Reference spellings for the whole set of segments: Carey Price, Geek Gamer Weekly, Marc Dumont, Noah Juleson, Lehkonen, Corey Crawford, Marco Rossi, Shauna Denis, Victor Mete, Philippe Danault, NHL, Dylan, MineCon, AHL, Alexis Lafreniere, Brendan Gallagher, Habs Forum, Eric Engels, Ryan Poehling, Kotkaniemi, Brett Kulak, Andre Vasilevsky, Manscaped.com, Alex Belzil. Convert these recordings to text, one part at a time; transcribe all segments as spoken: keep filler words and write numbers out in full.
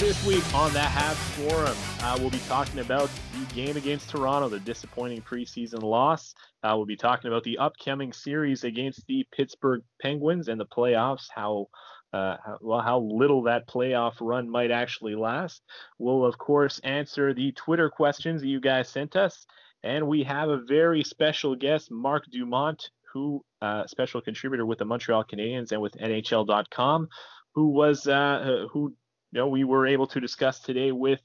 This week on the Habs Forum, uh, we'll be talking about the game against Toronto, the disappointing preseason loss. Uh, we'll be talking about the upcoming series against the Pittsburgh Penguins and the playoffs, how Uh, how, well, how little that playoff run might actually last. We'll, of course, answer the Twitter questions that you guys sent us. And we have a very special guest, Marc Dumont, who uh, special contributor with the Montreal Canadiens and with N H L dot com, who was uh, who you know we were able to discuss today with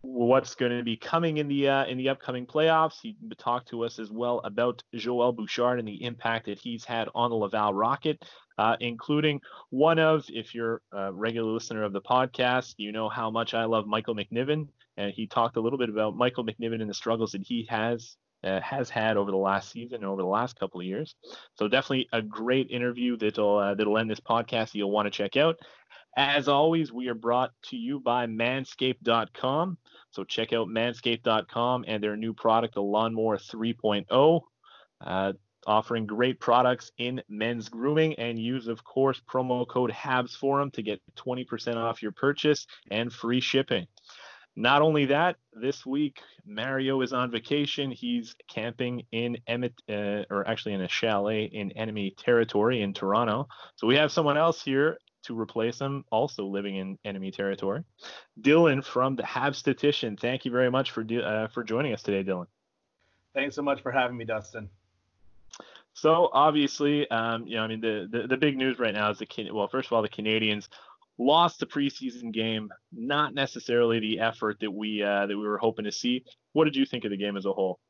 what's going to be coming in the uh, in the upcoming playoffs. He talked to us as well about Joel Bouchard and the impact that he's had on the Laval Rocket, uh, including one of, if you're a regular listener of the podcast, you know how much I love Michael McNiven. And he talked a little bit about Michael McNiven and the struggles that he has uh, has had over the last season and over the last couple of years. So definitely a great interview that'll uh, that'll end this podcast that you'll want to check out. As always, we are brought to you by Manscaped dot com. So check out Manscaped dot com and their new product, the Lawnmower three point oh, uh, offering great products in men's grooming. And use, of course, promo code HabsForum to get twenty percent off your purchase and free shipping. Not only that, this week, Mario is on vacation. He's camping in Emmett, uh, or actually in a chalet in enemy territory in Toronto. So we have someone else here to replace him, also living in enemy territory. Dylan from The Habs-Statician, thank you very much for uh, for joining us today, Dylan. Thanks so much for having me, Dustin. So obviously, um, you know, I mean, the, the the big news right now is the well, first of all, the Canadiens lost the preseason game. Not necessarily the effort that we uh, that we were hoping to see. What did you think of the game as a whole?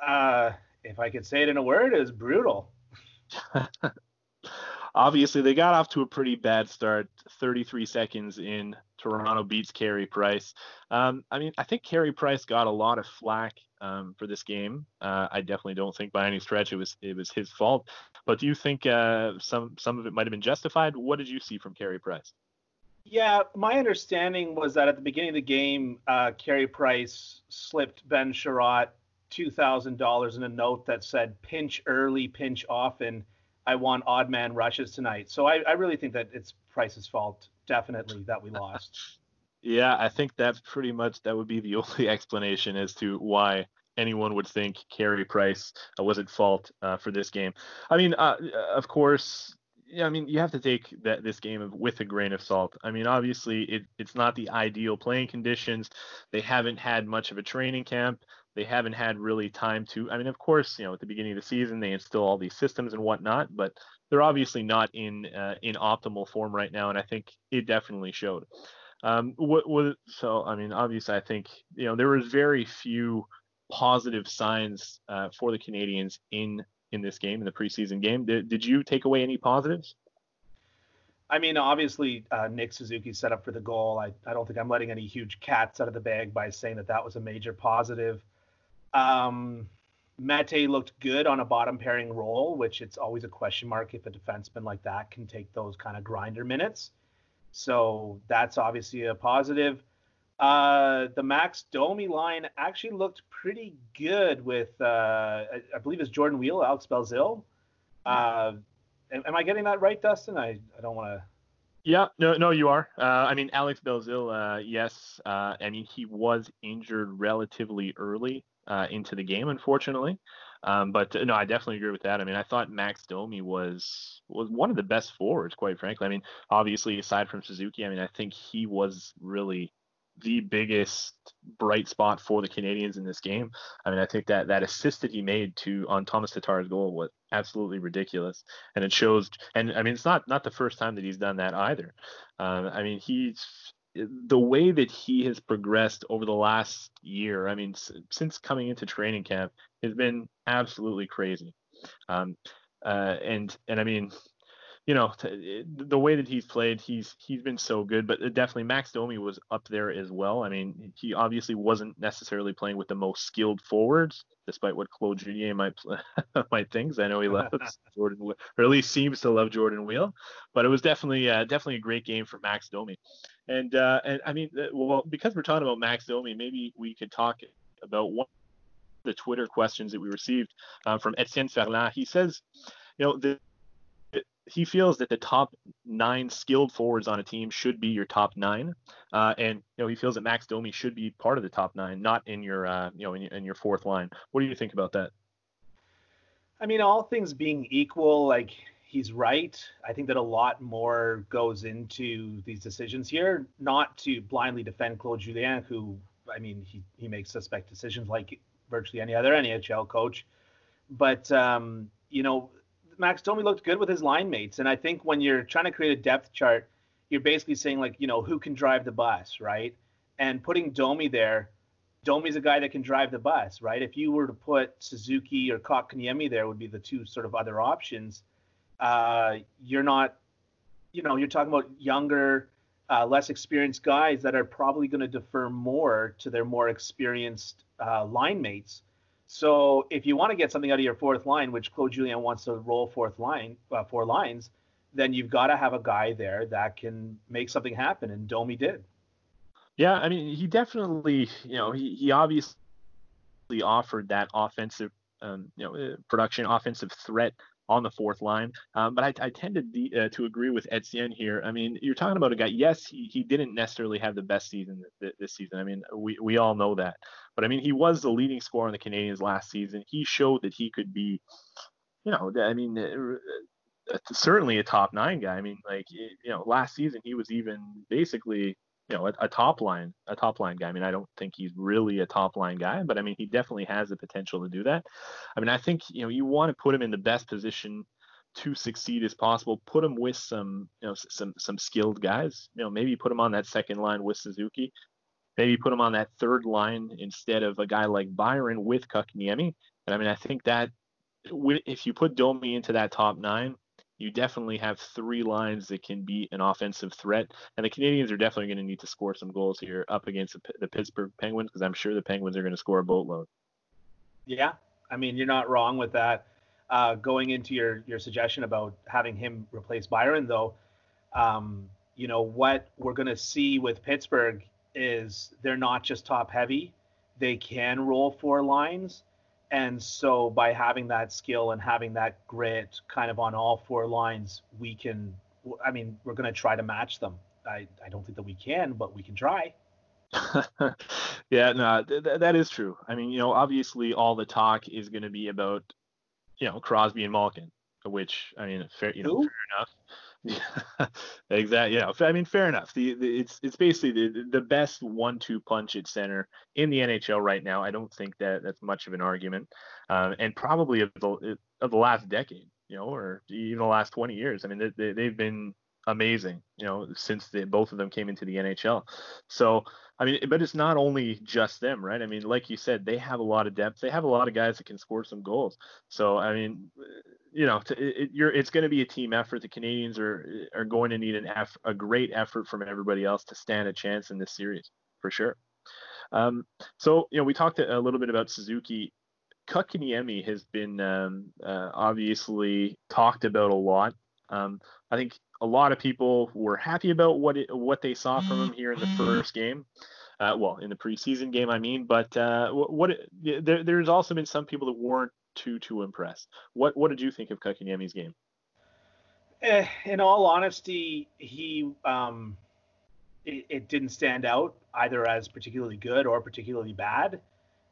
Uh, if I could say it in a word, it was brutal. Obviously, they got off to a pretty bad start. thirty-three seconds in, Toronto beats Carey Price. Um, I mean, I think Carey Price got a lot of flack um, for this game. Uh, I definitely don't think by any stretch it was it was his fault. But do you think uh, some some of it might have been justified? What did you see from Carey Price? Yeah, my understanding was that at the beginning of the game, uh, Carey Price slipped Ben Sherratt two thousand dollars in a note that said, "Pinch early, pinch often. I want odd man rushes tonight." So I, I really think that it's Price's fault, definitely, that we lost. Yeah, I think that's pretty much, that would be the only explanation as to why anyone would think Carey Price was at fault uh, for this game. I mean, uh, of course, yeah, I mean, you have to take that this game with a grain of salt. I mean, obviously, it, it's not the ideal playing conditions. They haven't had much of a training camp. They haven't had really time to, I mean, of course, you know, at the beginning of the season, they instill all these systems and whatnot, but they're obviously not in uh, in optimal form right now. And I think it definitely showed. Um, what was, so, I mean, obviously, I think, you know, there was very few positive signs uh, for the Canadiens in, in this game, in the preseason game. Did, did you take away any positives? I mean, obviously, uh, Nick Suzuki set up for the goal. I, I don't think I'm letting any huge cats out of the bag by saying that that was a major positive. Um, Mete looked good on a bottom pairing role, which it's always a question mark if a defenseman like that can take those kind of grinder minutes. So that's obviously a positive. Uh, the Max Domi line actually looked pretty good with, uh, I, I believe it's Jordan Wheel, Alex Belzil. Uh, am, am I getting that right, Dustin? I, I don't want to. Yeah, no, no, you are. Uh, I mean, Alex Belzil, uh, yes. Uh, I mean, he was injured relatively early Uh, into the game, unfortunately, um, but no, I definitely agree with that. I mean, I thought Max Domi was was one of the best forwards, quite frankly. I mean, obviously, aside from Suzuki, I mean, I think he was really the biggest bright spot for the Canadiens in this game. I mean, I think that that assist that he made to on Thomas Tatar's goal was absolutely ridiculous, and it shows. And I mean, it's not not the first time that he's done that either. Um, I mean, he's. The way that he has progressed over the last year, I mean, s- since coming into training camp, has been absolutely crazy. Um, uh, and, and I mean, you know, t- the way that he's played, he's, he's been so good, but definitely Max Domi was up there as well. I mean, he obviously wasn't necessarily playing with the most skilled forwards, despite what Claude Julien might, play, might think. I know he loves Jordan, or at least seems to love Jordan Wheel, but it was definitely, uh, definitely a great game for Max Domi. And, uh, and I mean, well, because we're talking about Max Domi, maybe we could talk about one of the Twitter questions that we received uh, from Etienne Ferland. He says, you know, the, he feels that the top nine skilled forwards on a team should be your top nine. Uh, and, you know, he feels that Max Domi should be part of the top nine, not in your, uh, you know, in, in your fourth line. What do you think about that? I mean, all things being equal, like, he's right. I think that a lot more goes into these decisions here, not to blindly defend Claude Julien, who, I mean, he, he makes suspect decisions like virtually any other N H L coach. But, um, you know, Max Domi looked good with his line mates. And I think when you're trying to create a depth chart, you're basically saying, like, you know, who can drive the bus, right? And putting Domi there, Domi's a guy that can drive the bus, right? If you were to put Suzuki or Kotkaniemi there, would be the two sort of other options. Uh, you're not, you know, you're talking about younger, uh, less experienced guys that are probably going to defer more to their more experienced uh, line mates. So if you want to get something out of your fourth line, which Claude Julien wants to roll fourth line, uh, four lines, then you've got to have a guy there that can make something happen. And Domi did. Yeah, I mean, he definitely, you know, he, he obviously offered that offensive, um, you know, production, offensive threat on the fourth line. Um, but I, I tend to, de- uh, to agree with Etienne here. I mean, you're talking about a guy, yes, he, he didn't necessarily have the best season th- this season. I mean, we, we all know that. But, I mean, he was the leading scorer in the Canadiens last season. He showed that he could be, you know, I mean, uh, certainly a top nine guy. I mean, like, you know, last season he was even basically, you know, a, a top line, a top line guy. I mean, I don't think he's really a top line guy, but I mean, he definitely has the potential to do that. I mean, I think, you know, you want to put him in the best position to succeed as possible. Put him with some, you know, some, some skilled guys, you know, maybe put him on that second line with Suzuki, maybe put him on that third line instead of a guy like Byron with Kotkaniemi. And I mean, I think that if you put Domi into that top nine, you definitely have three lines that can be an offensive threat. And the Canadiens are definitely going to need to score some goals here up against the, the Pittsburgh Penguins, because I'm sure the Penguins are going to score a boatload. Yeah, I mean, you're not wrong with that. Uh, going into your your suggestion about having him replace Byron, though, um, you know, what we're going to see with Pittsburgh is they're not just top-heavy. They can roll four lines. And so by having that skill and having that grit kind of on all four lines, we can, I mean, we're going to try to match them. I, I don't think that we can, but we can try. yeah, no, th- that is true. I mean, you know, obviously all the talk is going to be about, you know, Crosby and Malkin, which, I mean, fair, you know, Who? fair enough. Yeah, exactly. Yeah, I mean, fair enough. The, the it's it's basically the the best one two punch at center in the N H L right now. I don't think that that's much of an argument, um, and probably of the of the last decade, you know, or even the last twenty years. I mean, they, they they've been amazing, you know, since they, both of them came into the N H L. So, I mean, but it's not only just them, right? I mean, like you said, they have a lot of depth. They have a lot of guys that can score some goals. So, I mean, you know, it, it, you're, it's going to be a team effort. The Canadiens are are going to need an eff, a great effort from everybody else to stand a chance in this series, for sure. Um, so, you know, we talked a little bit about Suzuki. Kotkaniemi has been um, uh, obviously talked about a lot. Um, I think a lot of people were happy about what it, what they saw from him here in the first game. Uh, well, in the preseason game, I mean. But uh, what it, there, there's also been some people that weren't too, too impressed. What what did you think of Kotkaniemi's game? In all honesty, he um, it, it didn't stand out either as particularly good or particularly bad.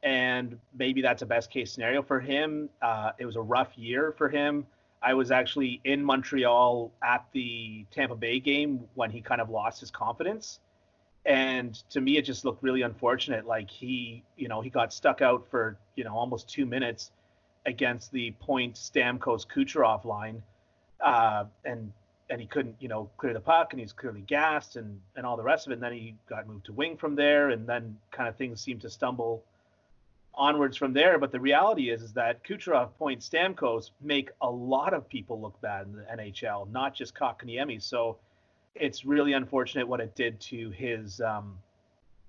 And maybe that's a best case scenario for him. Uh, it was a rough year for him. I was actually in Montreal at the Tampa Bay game when he kind of lost his confidence. And to me, it just looked really unfortunate. Like he, you know, he got stuck out for, you know, almost two minutes against the Point, Stamkos, Kucherov line. Uh, and, and he couldn't, you know, clear the puck, and he's clearly gassed and, and all the rest of it. And then he got moved to wing from there. And then kind of things seemed to stumble onwards from there. But the reality is, is that Kucherov, Point, Stamkos make a lot of people look bad in the N H L, not just Kotkaniemi. So it's really unfortunate what it did to his um,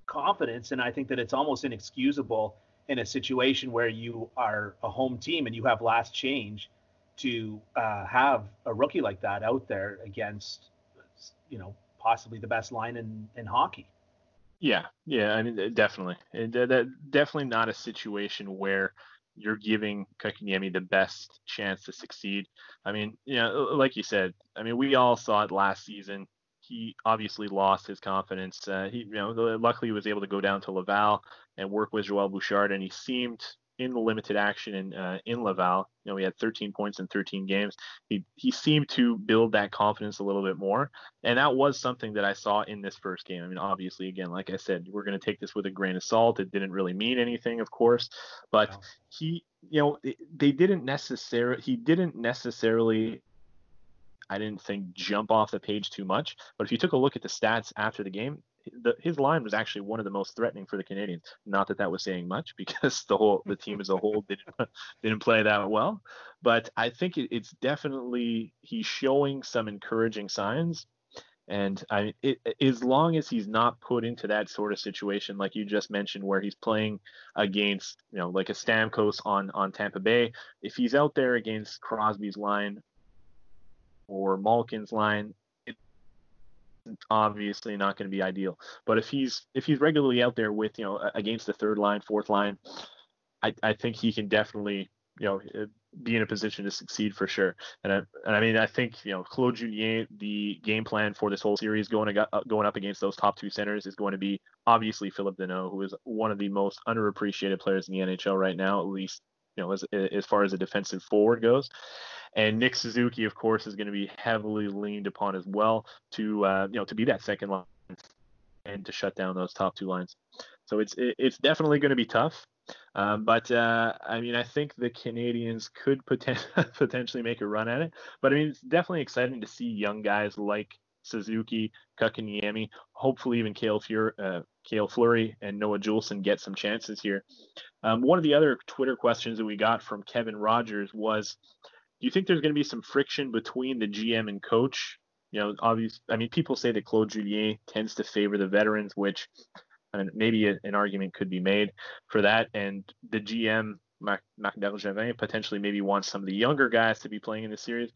confidence. And I think that it's almost inexcusable in a situation where you are a home team and you have last change to uh, have a rookie like that out there against, you know, possibly the best line in, in hockey. Yeah, yeah, I mean, definitely. That, that, definitely not a situation where you're giving Kotkaniemi the best chance to succeed. I mean, you know, like you said, I mean, we all saw it last season. He obviously lost his confidence. Uh, he, you know, luckily he was able to go down to Laval and work with Joël Bouchard, and he seemed in the limited action in uh, in Laval. You know, he had thirteen points in thirteen games. He he seemed to build that confidence a little bit more, and that was something that I saw in this first game. I mean, obviously, again, like I said, we're going to take this with a grain of salt. It didn't really mean anything, of course, but wow. he, you know, they didn't necessarily. He didn't necessarily. I didn't think jump off the page too much, but if you took a look at the stats after the game, the, his line was actually one of the most threatening for the Canadiens. Not that that was saying much, because the whole the team as a whole didn't didn't play that well. But I think it, it's definitely he's showing some encouraging signs. And I, it, as long as he's not put into that sort of situation, like you just mentioned, where he's playing against, you know, like a Stamkos on on Tampa Bay, if he's out there against Crosby's line or Malkin's line, it's obviously not going to be ideal. But if he's if he's regularly out there with, you know, against the third line, fourth line, I, I think he can definitely, you know, be in a position to succeed for sure. And I, and I mean, I think, you know, Claude Julien, the game plan for this whole series going to, going up against those top two centers is going to be obviously Philippe Danault, who is one of the most underappreciated players in the N H L right now, at least, you know, as as far as a defensive forward goes. And Nick Suzuki, of course, is going to be heavily leaned upon as well to, uh, you know, to be that second line and to shut down those top two lines. So it's it's definitely going to be tough. Um, but, uh, I mean, I think the Canadiens could poten- potentially make a run at it. But, I mean, it's definitely exciting to see young guys like Suzuki, Kotkaniemi, hopefully even Cale Fleury, uh, Cale Fleury and Noah Juleson get some chances here. Um, one of the other Twitter questions that we got from Kevin Rogers was, do you think there's going to be some friction between the G M and coach? You know, obviously, I mean, people say that Claude Julien tends to favor the veterans, which I mean, maybe a, an argument could be made for that. And the G M, Marc, Marc Bergevin, potentially maybe wants some of the younger guys to be playing in the series.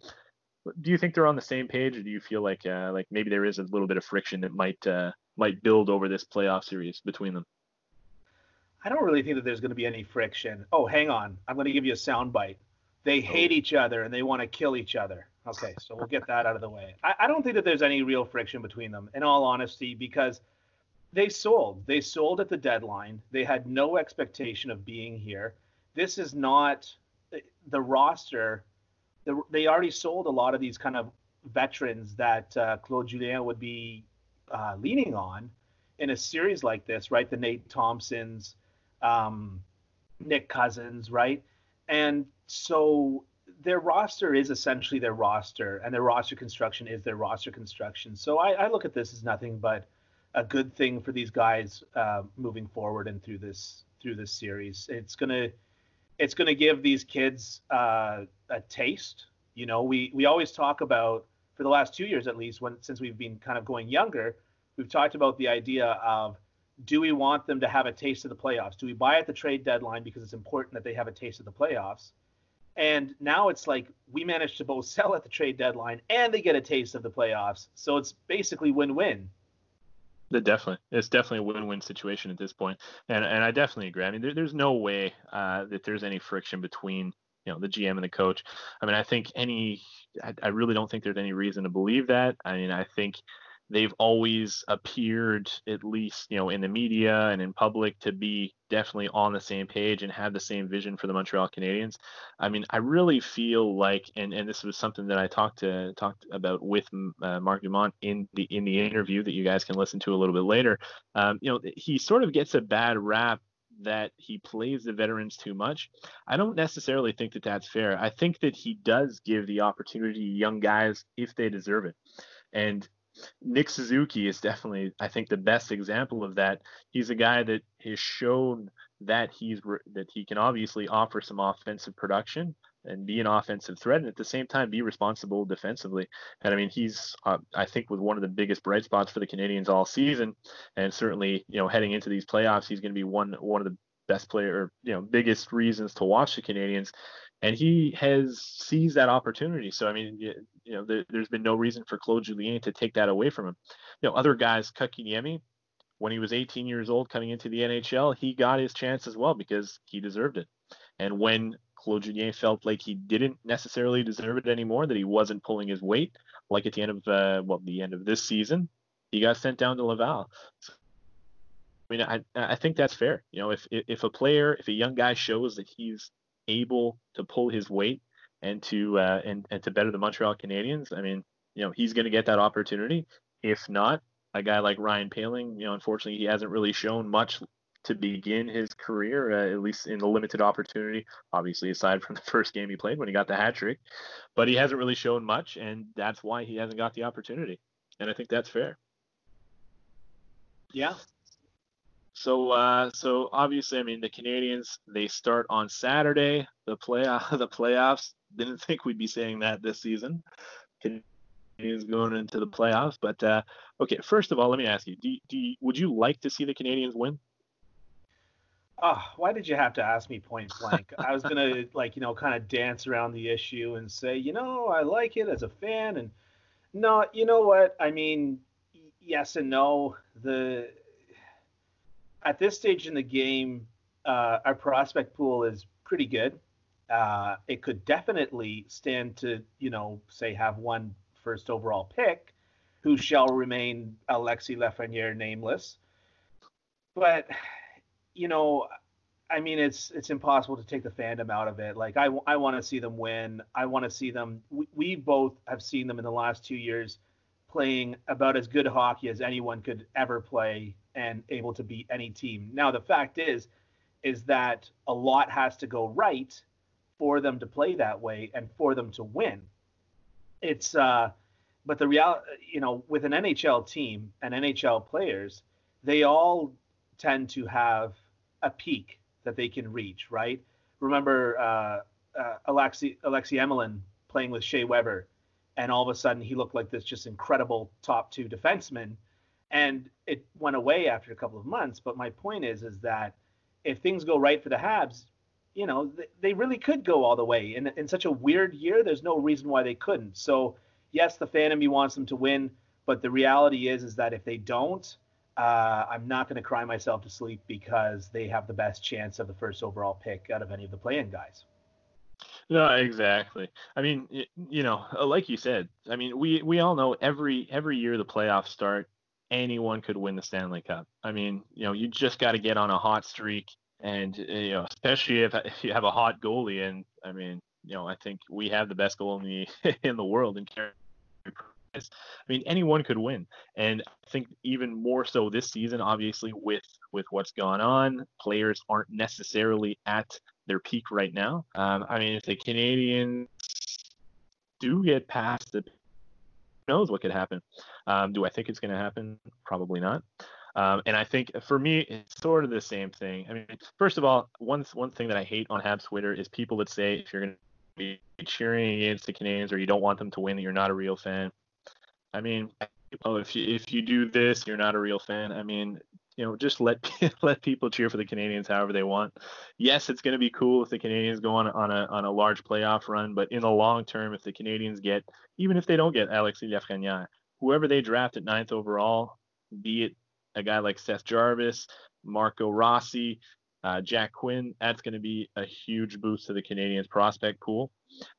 Do you think they're on the same page, or do you feel like uh, like maybe there is a little bit of friction that might uh, might build over this playoff series between them? I don't really think that there's going to be any friction. Oh, hang on. I'm going to give you a soundbite. They hate each other and they want to kill each other. Okay, so we'll get that out of the way. I, I don't think that there's any real friction between them, in all honesty, because they sold. They sold at the deadline. They had no expectation of being here. This is not the roster. The, they already sold a lot of these kind of veterans that uh, Claude Julien would be uh, leaning on in a series like this, right? The Nate Thompsons, um, Nick Cousins, right? And so their roster is essentially their roster, and their roster construction is their roster construction. So I, I look at this as nothing but a good thing for these guys uh, moving forward and through this through this series. It's gonna it's gonna give these kids uh, a taste. You know, we we always talk about, for the last two years at least, when since we've been kind of going younger, we've talked about the idea of, do we want them to have a taste of the playoffs? Do we buy at the trade deadline because it's important that they have a taste of the playoffs? And now it's like we managed to both sell at the trade deadline and they get a taste of the playoffs. So it's basically win-win. It definitely, it's definitely a win-win situation at this point. And and I definitely agree. I mean, there, there's no way uh, that there's any friction between, you know, the G M and the coach. I mean, I think any, I, I really don't think there's any reason to believe that. I mean, I think they've always appeared, at least, you know, in the media and in public, to be definitely on the same page and have the same vision for the Montreal Canadiens. I mean, I really feel like, and, and this was something that I talked to talked about with uh, Marc Dumont in the in the interview that you guys can listen to a little bit later. Um, you know, he sort of gets a bad rap that he plays the veterans too much. I don't necessarily think that that's fair. I think that he does give the opportunity to young guys if they deserve it, and Nick Suzuki is definitely, I think, the best example of that. He's a guy that has shown that he's re- that he can obviously offer some offensive production and be an offensive threat, and at the same time be responsible defensively. And I mean, he's uh, I think was one of the biggest bright spots for the Canadiens all season, and certainly, you know, heading into these playoffs, he's going to be one one of the best player, or, you know, biggest reasons to watch the Canadiens. And he has seized that opportunity. So, I mean, you, you know, there, there's been no reason for Claude Julien to take that away from him. You know, other guys, Kotkaniemi, when he was eighteen years old coming into the N H L, he got his chance as well because he deserved it. And when Claude Julien felt like he didn't necessarily deserve it anymore, that he wasn't pulling his weight, like at the end of uh, well, the end of this season, he got sent down to Laval. So, I mean, I I think that's fair. You know, if if a player, if a young guy shows that he's able to pull his weight and to uh, and and to better the Montreal Canadiens, I mean, you know, he's going to get that opportunity. If not, a guy like Ryan Poehling, you know, unfortunately, he hasn't really shown much to begin his career, uh, at least in the limited opportunity, obviously, aside from the first game he played when he got the hat trick. But he hasn't really shown much, and that's why he hasn't got the opportunity. And I think that's fair. Yeah. So, uh, so obviously, I mean, the Canadiens, they start on Saturday, the play the playoffs. Didn't think we'd be saying that this season. Can- is going into the playoffs, but uh, okay. First of all, let me ask you: do, do you, would you like to see the Canadiens win? Oh, why did you have to ask me point blank? I was gonna like you know kind of dance around the issue and say you know I like it as a fan, and no, you know what I mean? Yes and no. The at this stage in the game, uh, our prospect pool is pretty good. Uh, it could definitely stand to you know say have one first overall pick, who shall remain Alexis Lafreniere nameless. But, you know, I mean, it's it's impossible to take the fandom out of it. Like, I, I want to see them win. I want to see them. We, we both have seen them in the last two years playing about as good hockey as anyone could ever play and able to beat any team. Now, the fact is, is that a lot has to go right for them to play that way and for them to win. It's, uh, but the real, you know, with an N H L team and N H L players, they all tend to have a peak that they can reach, right? Remember uh, uh, Alexi Alexi Emelin playing with Shea Weber, and all of a sudden he looked like this just incredible top two defenseman, and it went away after a couple of months. But my point is, is that if things go right for the Habs, you know, they really could go all the way. And in such a weird year, there's no reason why they couldn't. So, yes, the fan in me wants them to win, but the reality is is that if they don't, uh, I'm not going to cry myself to sleep because they have the best chance of the first overall pick out of any of the play-in guys. No, exactly. I mean, you know, like you said, I mean, we, we all know every every year the playoffs start, anyone could win the Stanley Cup. I mean, you know, you just got to get on a hot streak. And, you know, especially if, if you have a hot goalie. And, I mean, you know, I think we have the best goal in the in the world in Carey Price. I mean, anyone could win. And I think even more so this season, obviously, with, with what's gone on, players aren't necessarily at their peak right now. Um, I mean, if the Canadiens do get past the who knows what could happen. Um, do I think it's going to happen? Probably not. Um, and I think for me, it's sort of the same thing. I mean, first of all, one one thing that I hate on Habs Twitter is people that say if you're going to be cheering against the Canadiens or you don't want them to win, that you're not a real fan. I mean, oh, if you if you do this, you're not a real fan. I mean, you know, just let let people cheer for the Canadiens however they want. Yes, it's going to be cool if the Canadiens go on on a on a large playoff run, but in the long term, if the Canadiens get, even if they don't get Alexis Lafreniere, whoever they draft at ninth overall, be it a guy like Seth Jarvis, Marco Rossi, uh, Jack Quinn, that's going to be a huge boost to the Canadiens prospect pool.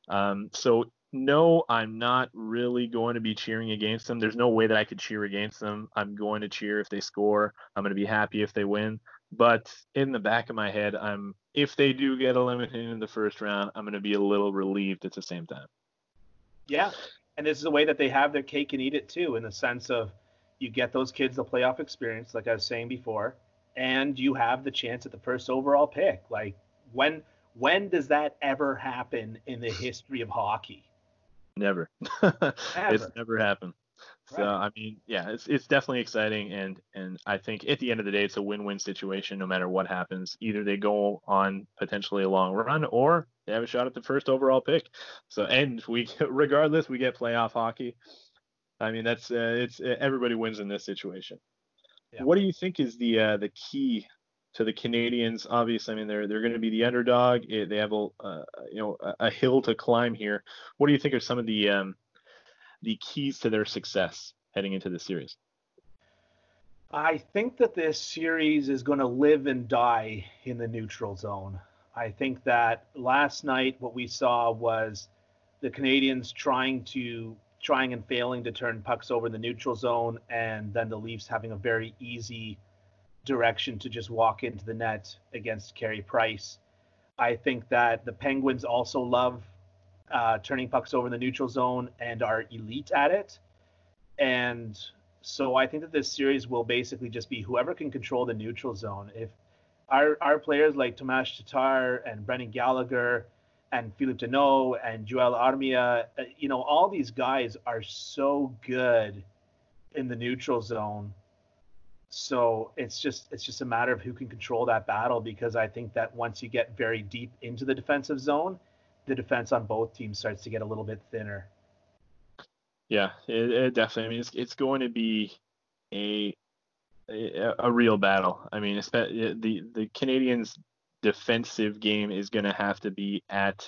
Um, so, no, I'm not really going to be cheering against them. There's no way that I could cheer against them. I'm going to cheer if they score. I'm going to be happy if they win. But in the back of my head, I'm if they do get eliminated in the first round, I'm going to be a little relieved at the same time. Yeah, and this is the way that they have their cake and eat it too, in the sense of, you get those kids the playoff experience, like I was saying before, and you have the chance at the first overall pick. Like, when when does that ever happen in the history of hockey? Never. never. It's never happened. Right. So, I mean, yeah, it's it's definitely exciting, and, and I think at the end of the day, it's a win-win situation no matter what happens. Either they go on potentially a long run, or they have a shot at the first overall pick. So, and we regardless, we get playoff hockey. I mean, that's uh, it's uh, everybody wins in this situation. Yeah. What do you think is the uh, the key to the Canadiens? Obviously, I mean, they're they're going to be the underdog. It, they have a uh, you know a, a hill to climb here. What do you think are some of the um, the keys to their success heading into this series? I think that this series is going to live and die in the neutral zone. I think that last night what we saw was the Canadiens trying to trying and failing to turn pucks over in the neutral zone, and then the Leafs having a very easy direction to just walk into the net against Carey Price. I think that the Penguins also love uh, turning pucks over in the neutral zone and are elite at it. And so I think that this series will basically just be whoever can control the neutral zone. If our our players like Tomáš Tatar and Brendan Gallagher and Philippe Danault and Joel Armia, you know, all these guys are so good in the neutral zone. So it's just it's just a matter of who can control that battle, because I think that once you get very deep into the defensive zone, the defense on both teams starts to get a little bit thinner. Yeah, it, it definitely. I mean, it's it's going to be a a, a real battle. I mean, the the Canadiens' defensive game is going to have to be at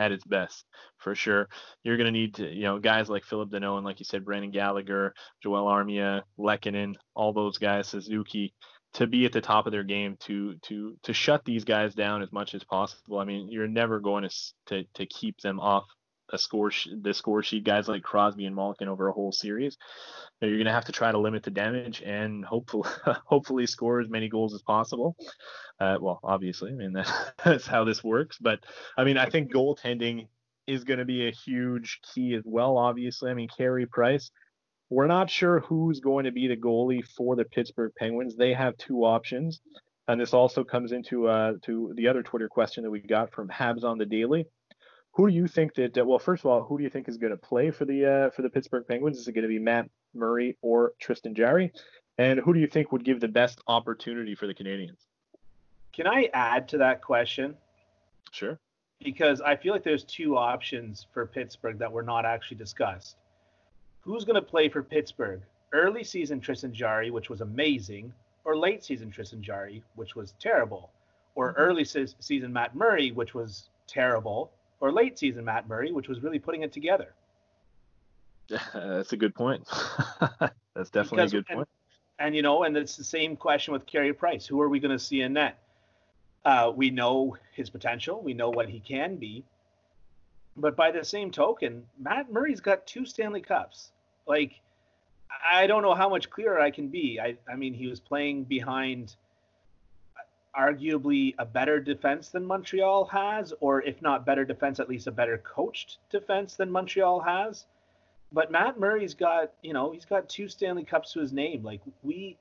at its best for sure. You're going to need to, you know, guys like Philip Deneau and, like you said, Brendan Gallagher, Joel Armia, Lehkonen, all those guys, Suzuki, to be at the top of their game to to to shut these guys down as much as possible. I mean, you're never going to to to keep them off a score sh- the score sheet, guys like Crosby and Malkin over a whole series. You're going to have to try to limit the damage and hopefully hopefully score as many goals as possible. Uh, well, obviously, I mean, that, that's how this works. But, I mean, I think goaltending is going to be a huge key as well, obviously. I mean, Carey Price, we're not sure who's going to be the goalie for the Pittsburgh Penguins. They have two options. And this also comes into uh, to the other Twitter question that we got from Habs on the Daily. Who do you think that? Uh, well, first of all, who do you think is going to play for the uh, for the Pittsburgh Penguins? Is it going to be Matt Murray or Tristan Jarry? And who do you think would give the best opportunity for the Canadiens? Can I add to that question? Sure. Because I feel like there's two options for Pittsburgh that were not actually discussed. Who's going to play for Pittsburgh? Early season Tristan Jarry, which was amazing, or late season Tristan Jarry, which was terrible, or early se- season Matt Murray, which was terrible, or late season Matt Murray, which was really putting it together. Uh, that's a good point. That's definitely because, a good and, point. And, you know, and it's the same question with Carey Price. Who are we going to see in net? Uh, we know his potential. We know what he can be. But by the same token, Matt Murray's got two Stanley Cups. Like, I don't know how much clearer I can be. I, I mean, he was playing behind arguably a better defense than Montreal has, or if not better defense, at least a better coached defense than Montreal has. But Matt Murray's got, you know, he's got two Stanley Cups to his name. Like we,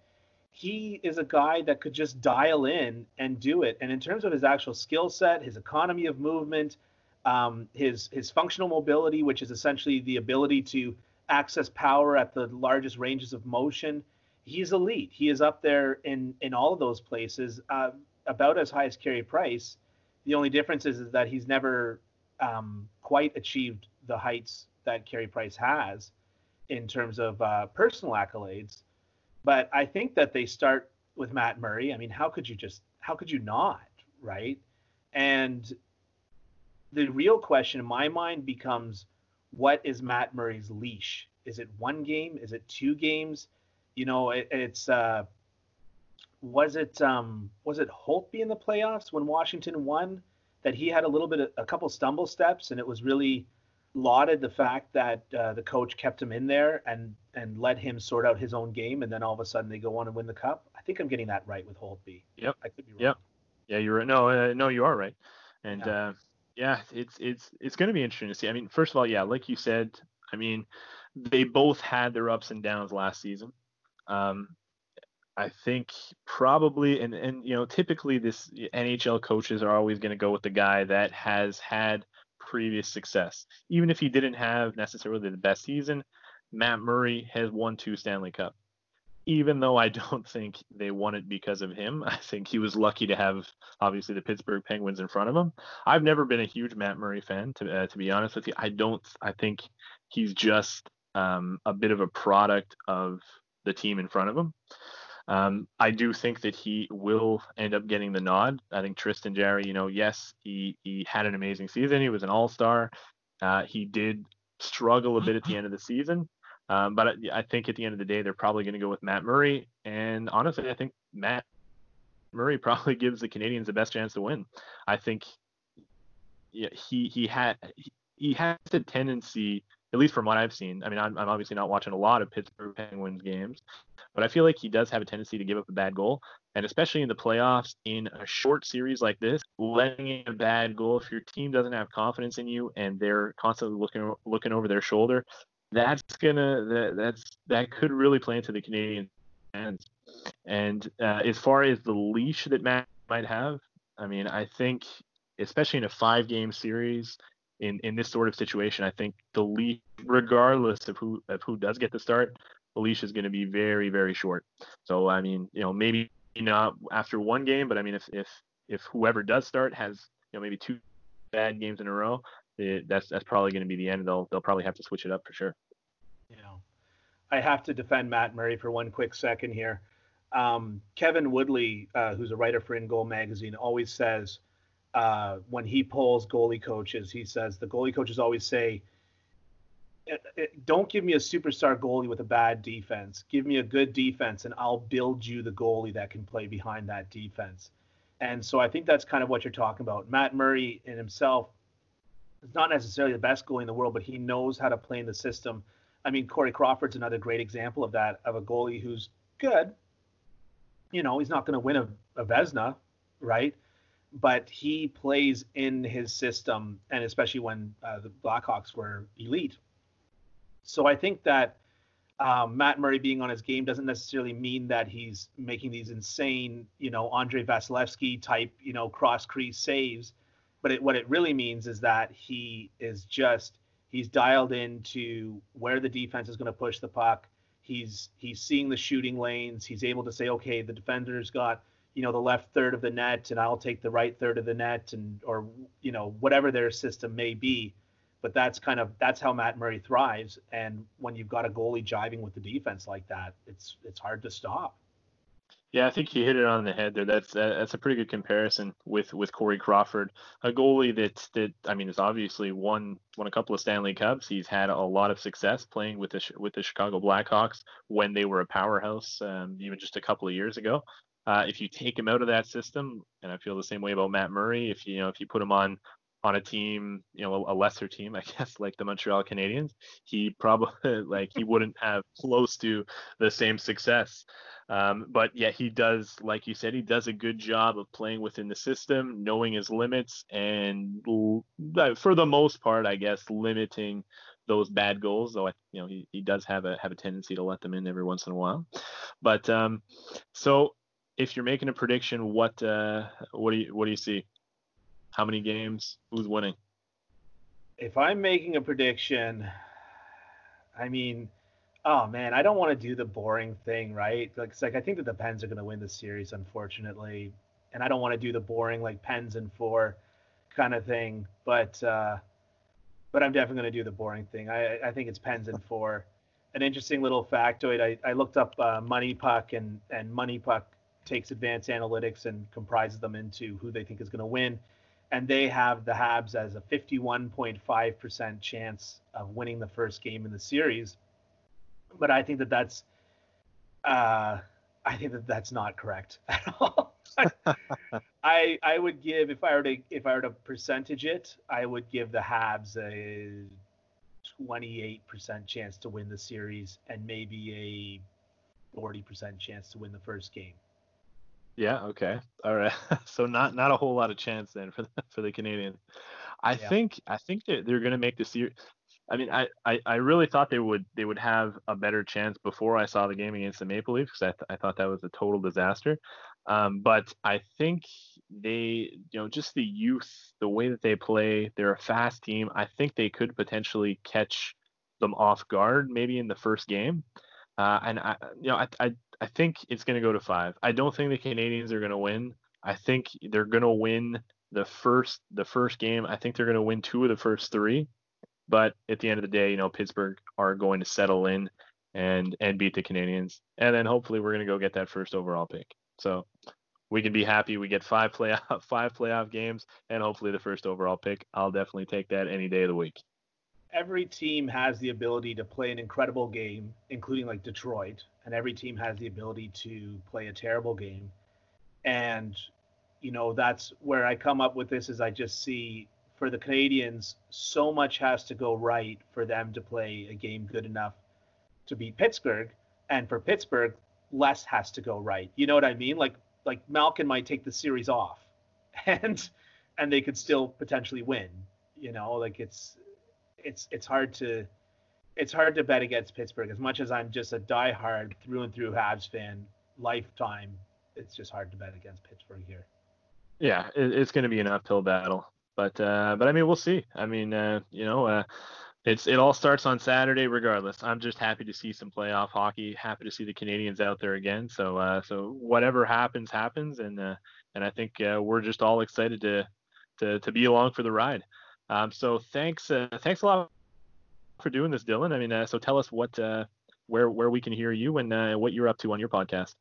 he is a guy that could just dial in and do it. And in terms of his actual skill set, his economy of movement, um, his, his functional mobility, which is essentially the ability to access power at the largest ranges of motion, he's elite. He is up there in, in all of those places, uh, about as high as Carey Price. The only difference is, is that he's never um, quite achieved the heights that Carey Price has in terms of uh, personal accolades. But I think that they start with Matt Murray. I mean, how could you just, how could you not, right? And the real question in my mind becomes, what is Matt Murray's leash? Is it one game? Is it two games? You know, it, it's uh, was it um, was it Holtby in the playoffs when Washington won that he had a little bit of a couple stumble steps, and it was really lauded the fact that uh, the coach kept him in there and and let him sort out his own game, and then all of a sudden they go on and win the cup. I think I'm getting that right with Holtby. Yep. I could be wrong. Yep. Yeah, you're right. No, uh, no, you are right. And yeah, uh, yeah it's it's it's going to be interesting to see. I mean, first of all, yeah, like you said, I mean, they both had their ups and downs last season. Um, I think probably, and, and, you know, typically this N H L coaches are always going to go with the guy that has had previous success. Even if he didn't have necessarily the best season, Matt Murray has won two Stanley Cup. Even though I don't think they won it because of him, I think he was lucky to have, obviously, the Pittsburgh Penguins in front of him. I've never been a huge Matt Murray fan, to uh, to be honest with you. I don't, I think he's just um, a bit of a product of the team in front of him. Um, I do think that he will end up getting the nod. I think Tristan Jarry, you know, yes, he he had an amazing season. He was an all-star. Uh, he did struggle a bit at the end of the season. Um, but I, I think at the end of the day, they're probably going to go with Matt Murray. And honestly, I think Matt Murray probably gives the Canadiens the best chance to win. I think yeah, he he had he, he has a tendency, at least from what I've seen. I mean, I'm, I'm obviously not watching a lot of Pittsburgh Penguins games, but I feel like he does have a tendency to give up a bad goal. And especially in the playoffs, in a short series like this, letting in a bad goal, if your team doesn't have confidence in you and they're constantly looking looking over their shoulder, that's gonna that, that's that could really play into the Canadiens' hands. And uh, as far as the leash that Matt might have, I mean, I think especially in a five-game series, in, in this sort of situation, I think the leash, regardless of who of who does get the start, the leash is going to be very, very short. So, I mean, you know, maybe not after one game, but I mean, if if, if whoever does start has, you know, maybe two bad games in a row, it, that's that's probably going to be the end. They'll they'll probably have to switch it up for sure. Yeah, I have to defend Matt Murray for one quick second here. Um, Kevin Woodley, uh, who's a writer for In Goal Magazine, always says, uh, when he polls goalie coaches, he says the goalie coaches always say, don't give me a superstar goalie with a bad defense. Give me a good defense, and I'll build you the goalie that can play behind that defense. And so I think that's kind of what you're talking about. Matt Murray in himself is not necessarily the best goalie in the world, but he knows how to play in the system. I mean, Corey Crawford's another great example of that, of a goalie who's good. You know, he's not going to win a, a Vezina, right? But he plays in his system, and especially when uh, the Blackhawks were elite. So I think that um, Matt Murray being on his game doesn't necessarily mean that he's making these insane, you know, Andre Vasilevsky type, you know, cross crease saves. But it, what it really means is that he is just, he's dialed into where the defense is going to push the puck. He's he's seeing the shooting lanes. He's able to say, okay, the defender's got, you know, the left third of the net, and I'll take the right third of the net, and or, you know, whatever their system may be. But that's kind of that's how Matt Murray thrives. And when you've got a goalie jiving with the defense like that, it's it's hard to stop. Yeah, I think you hit it on the head there. That's uh, that's a pretty good comparison with, with Corey Crawford, a goalie that that I mean has obviously won won a couple of Stanley Cups. He's had a lot of success playing with the with the Chicago Blackhawks when they were a powerhouse, um, even just a couple of years ago. Uh, if you take him out of that system, and I feel the same way about Matt Murray. If you know if you put him on on a team, you know, a, a lesser team, I guess, like the Montreal Canadiens, he probably like he wouldn't have close to the same success. Um, but yeah, he does, like you said, he does a good job of playing within the system, knowing his limits, and for the most part, I guess, limiting those bad goals. Though, I, you know, he, he does have a have a tendency to let them in every once in a while. But um, so if you're making a prediction, what uh, what do you what do you see? How many games? Who's winning? If I'm making a prediction, I mean. Oh, man, I don't want to do the boring thing, right? Like, it's like I think that the Pens are going to win the series, unfortunately, and I don't want to do the boring, like, Pens in four kind of thing, but uh, but I'm definitely going to do the boring thing. I, I think it's Pens in four. An interesting little factoid, I, I looked up uh, Money Puck, and, and Money Puck takes advanced analytics and comprises them into who they think is going to win, and they have the Habs as a fifty-one point five percent chance of winning the first game in the series. But I think that that's, uh, I think that that's not correct at all. I I would give, if I were to if I were to percentage it, I would give the Habs a twenty-eight percent chance to win the series and maybe a forty percent chance to win the first game. Yeah. Okay. All right. So not not a whole lot of chance then for the, for the Canadians. I yeah. think I think they're, they're going to make the series. I mean, I, I, I really thought they would they would have a better chance before I saw the game against the Maple Leafs, because I, th- I thought that was a total disaster. Um, but I think they, you know, just the youth, the way that they play, they're a fast team. I think they could potentially catch them off guard maybe in the first game. Uh, and, I, you know, I, I, I think it's going to go to five. I don't think the Canadiens are going to win. I think they're going to win the first the first game. I think they're going to win two of the first three. But at the end of the day, you know, Pittsburgh are going to settle in and and beat the Canadiens. And then hopefully we're going to go get that first overall pick. So we can be happy. We get five playoff, five playoff games and hopefully the first overall pick. I'll definitely take that any day of the week. Every team has the ability to play an incredible game, including like Detroit. And every team has the ability to play a terrible game. And, you know, that's where I come up with this, is I just see for the Canadiens, so much has to go right for them to play a game good enough to beat Pittsburgh. And for Pittsburgh, less has to go right. You know what I mean? Like, like Malkin might take the series off and, and they could still potentially win, you know, like it's, it's, it's hard to, it's hard to bet against Pittsburgh. As much as I'm just a diehard through and through Habs fan lifetime, it's just hard to bet against Pittsburgh here. Yeah. It's going to be an uphill battle, but, uh, but I mean, we'll see. I mean, uh, you know, uh, It's it all starts on Saturday, regardless. I'm just happy to see some playoff hockey. Happy to see the Canadiens out there again. So uh, so whatever happens, happens, and uh, and I think uh, we're just all excited to to to be along for the ride. Um, so thanks uh, thanks a lot for doing this, Dylan. I mean, uh, so tell us what uh, where where we can hear you and uh, what you're up to on your podcast.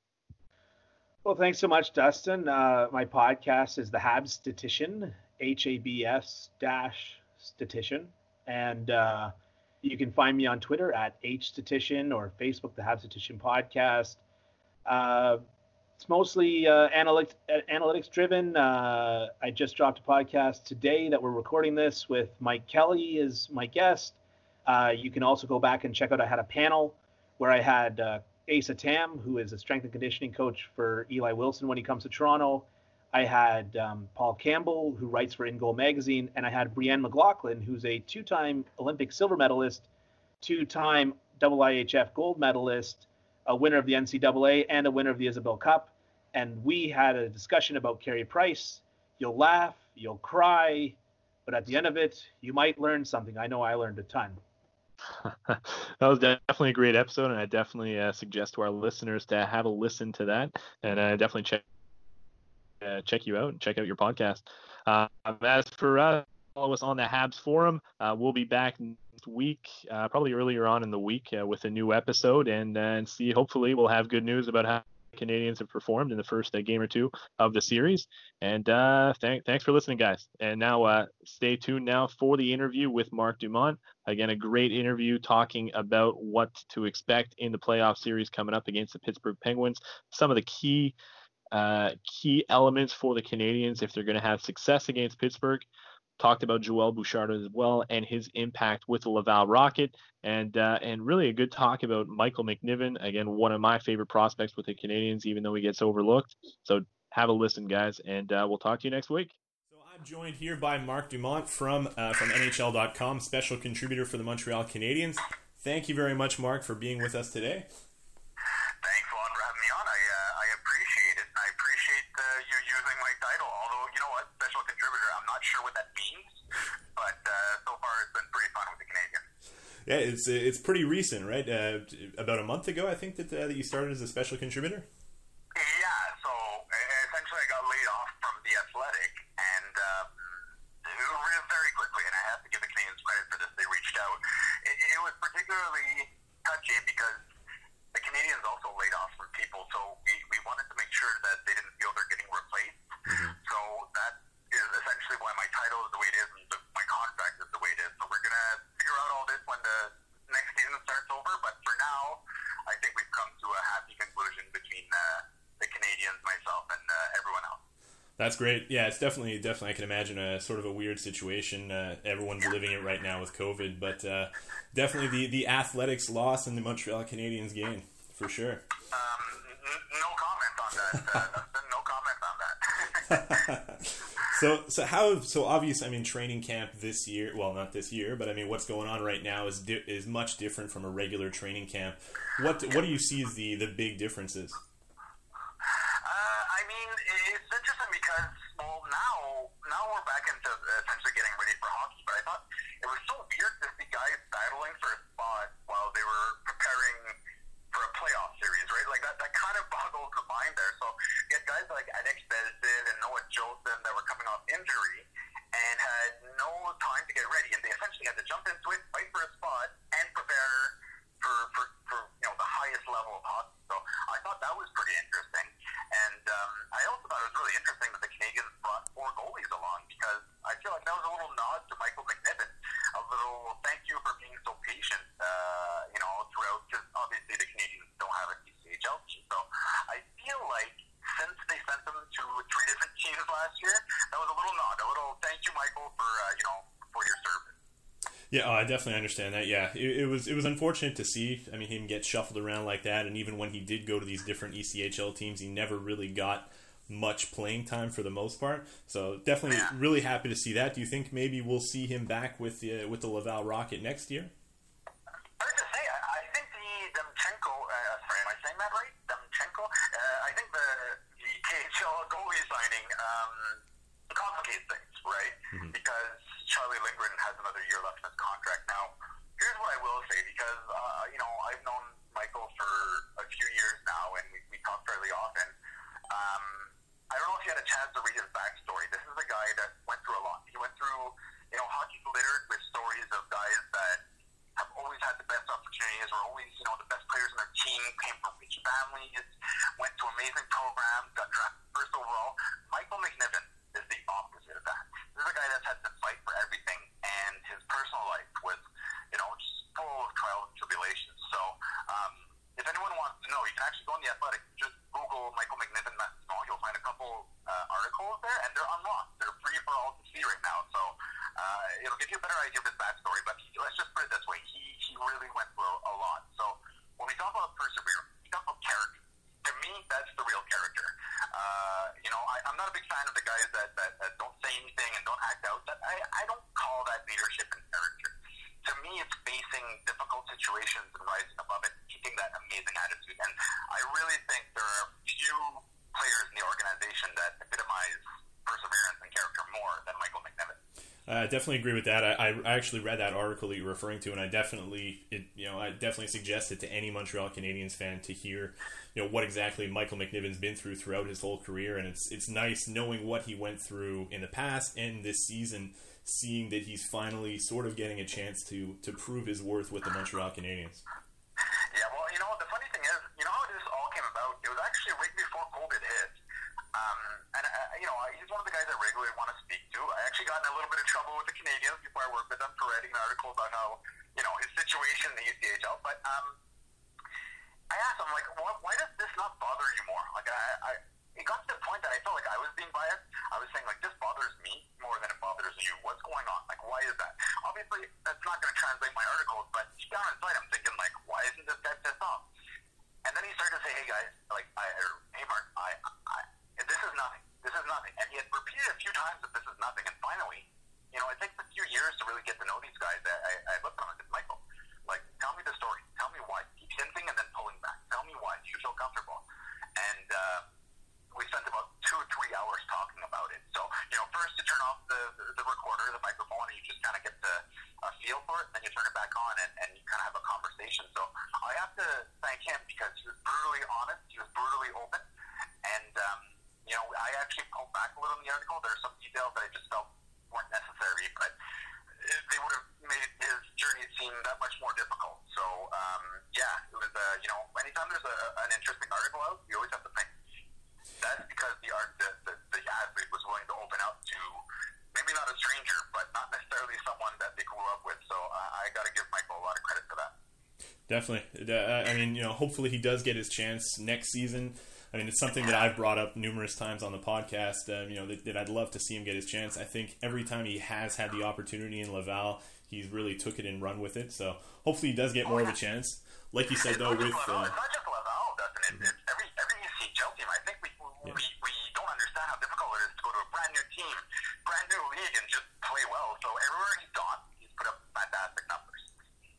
Well, thanks so much, Dustin. Uh, my podcast is The Habs-Statician, H A B S dash Statician. And uh, you can find me on Twitter at H Statician or Facebook, The Habs-Statician Podcast. Uh, it's mostly uh, analytics, analytics driven. Uh, I just dropped a podcast today that we're recording this with Mike Kelly as my guest. Uh, you can also go back and check out, I had a panel where I had uh, Asa Tam, who is a strength and conditioning coach for Eli Wilson when he comes to Toronto. I had um, Paul Campbell, who writes for In Goal Magazine, and I had Brienne McLaughlin, who's a two-time Olympic silver medalist, two-time I I H F gold medalist, a winner of the N C double A, and a winner of the Isabel Cup. And we had a discussion about Carey Price. You'll laugh, you'll cry, but at the end of it, you might learn something. I know I learned a ton. That was definitely a great episode, and I definitely uh, suggest to our listeners to have a listen to that, and uh, definitely check. Uh, check you out and check out your podcast. Uh, as for us, follow us on the Habs Forum. Uh, we'll be back next week, uh, probably earlier on in the week, uh, with a new episode, and uh, and see. Hopefully, we'll have good news about how Canadians have performed in the first uh, game or two of the series. And uh, th- thanks for listening, guys. And now, uh, stay tuned now for the interview with Marc Dumont. Again, a great interview talking about what to expect in the playoff series coming up against the Pittsburgh Penguins. Some of the key. Uh, key elements for the Canadiens if they're going to have success against Pittsburgh. Talked about Joel Bouchard as well and his impact with the Laval Rocket, and uh, and really a good talk about Michael McNiven, again, one of my favorite prospects with the Canadiens, even though he gets overlooked. So have a listen, guys, and uh, we'll talk to you next week. So I'm joined here by Marc Dumont from uh, from N H L dot com, special contributor for the Montreal Canadiens. Thank you very much, Marc, for being with us today. Yeah, it's it's pretty recent, right? Uh, about a month ago, I think, that uh, that you started as a special contributor? Yeah, so essentially I got laid off from The Athletic, and uh, very quickly, and I have to give the Canadiens credit for this, they reached out. It, it was particularly touchy because the Canadiens also laid off some people, so we, we wanted to make sure that they didn't feel they're getting replaced. Mm-hmm. So that is essentially why my title is the way it is, and my contract is the way it is, so we're going to figure out all this when the next season starts over, but for now, I think we've come to a happy conclusion between uh, the Canadiens, myself, and uh, everyone else. That's great. Yeah, it's definitely, definitely. I can imagine a sort of a weird situation. Uh, everyone's yeah. living it right now with COVID, but uh, definitely the, the Athletics loss and the Montreal Canadiens gain, for sure. Um, n- no comment on that. Uh, no comment on that. So so how so obviously I mean training camp this year, well, not this year, but I mean what's going on right now is di- is much different from a regular training camp. What what do you see as the, the big differences? Uh, I mean it's interesting because well now now we're back into essentially getting ready for hockey, but I thought it was so weird to see guys battling for a spot while they were preparing for a playoff series, right? Like that, that kind of boggles the mind there. So you had guys like Alex Belzil and Noah Jolson that were coming off injury and had no time to get ready, and they essentially had to jump into it, fight for a spot, and prepare for, for, for you know the highest level of hockey. So I thought that was pretty interesting, and um, I also thought it was really interesting that the Canadiens brought four goalies along because I feel like that was a little nod to Michael McNiven, a little thank you for being so patient. Uh, you know throughout, because obviously the Canadiens don't have a C C H L team. So I feel like since they sent them to cycle for uh, you know for your service. Yeah, oh, I definitely understand that. Yeah, it, it was it was unfortunate to see. I mean, him get shuffled around like that, and even when he did go to these different E C H L teams, he never really got much playing time for the most part. So definitely, yeah. really happy to see that. Do you think maybe we'll see him back with the with the Laval Rocket next year? I definitely agree with that. I, I actually read that article that you're referring to, and I definitely, it, you know, I definitely suggest it to any Montreal Canadiens fan to hear, you know, what exactly Michael McNiven's been through throughout his whole career, and it's it's nice knowing what he went through in the past and this season, seeing that he's finally sort of getting a chance to to prove his worth with the Montreal Canadiens. Definitely. I mean, you know, hopefully he does get his chance next season. I mean, it's something that I've brought up numerous times on the podcast, uh, you know, that, that I'd love to see him get his chance. I think every time he has had the opportunity in Laval, he's really took it and run with it. So hopefully he does get more of a chance. Like you said, though, with... Uh,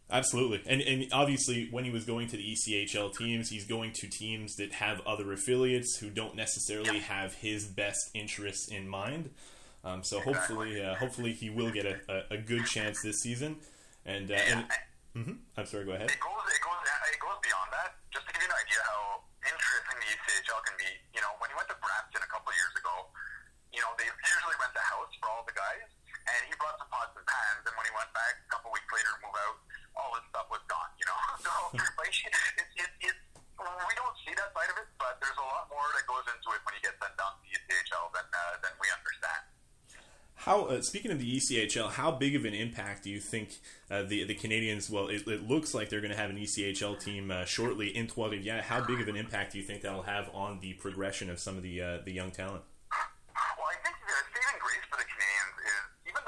Absolutely. And and obviously, when he was going to the E C H L teams, he's going to teams that have other affiliates who don't necessarily have his best interests in mind. Um, so hopefully uh, hopefully he will get a, a, a good chance this season. And, uh, and mm-hmm. I'm sorry, go ahead. Speaking of the E C H L, how big of an impact do you think uh, the the Canadiens, well, it, it looks like they're going to have an E C H L team uh, shortly in Trois-Rivières. How big of an impact do you think that'll have on the progression of some of the uh, the young talent? Well, I think the saving grace for the Canadiens is, even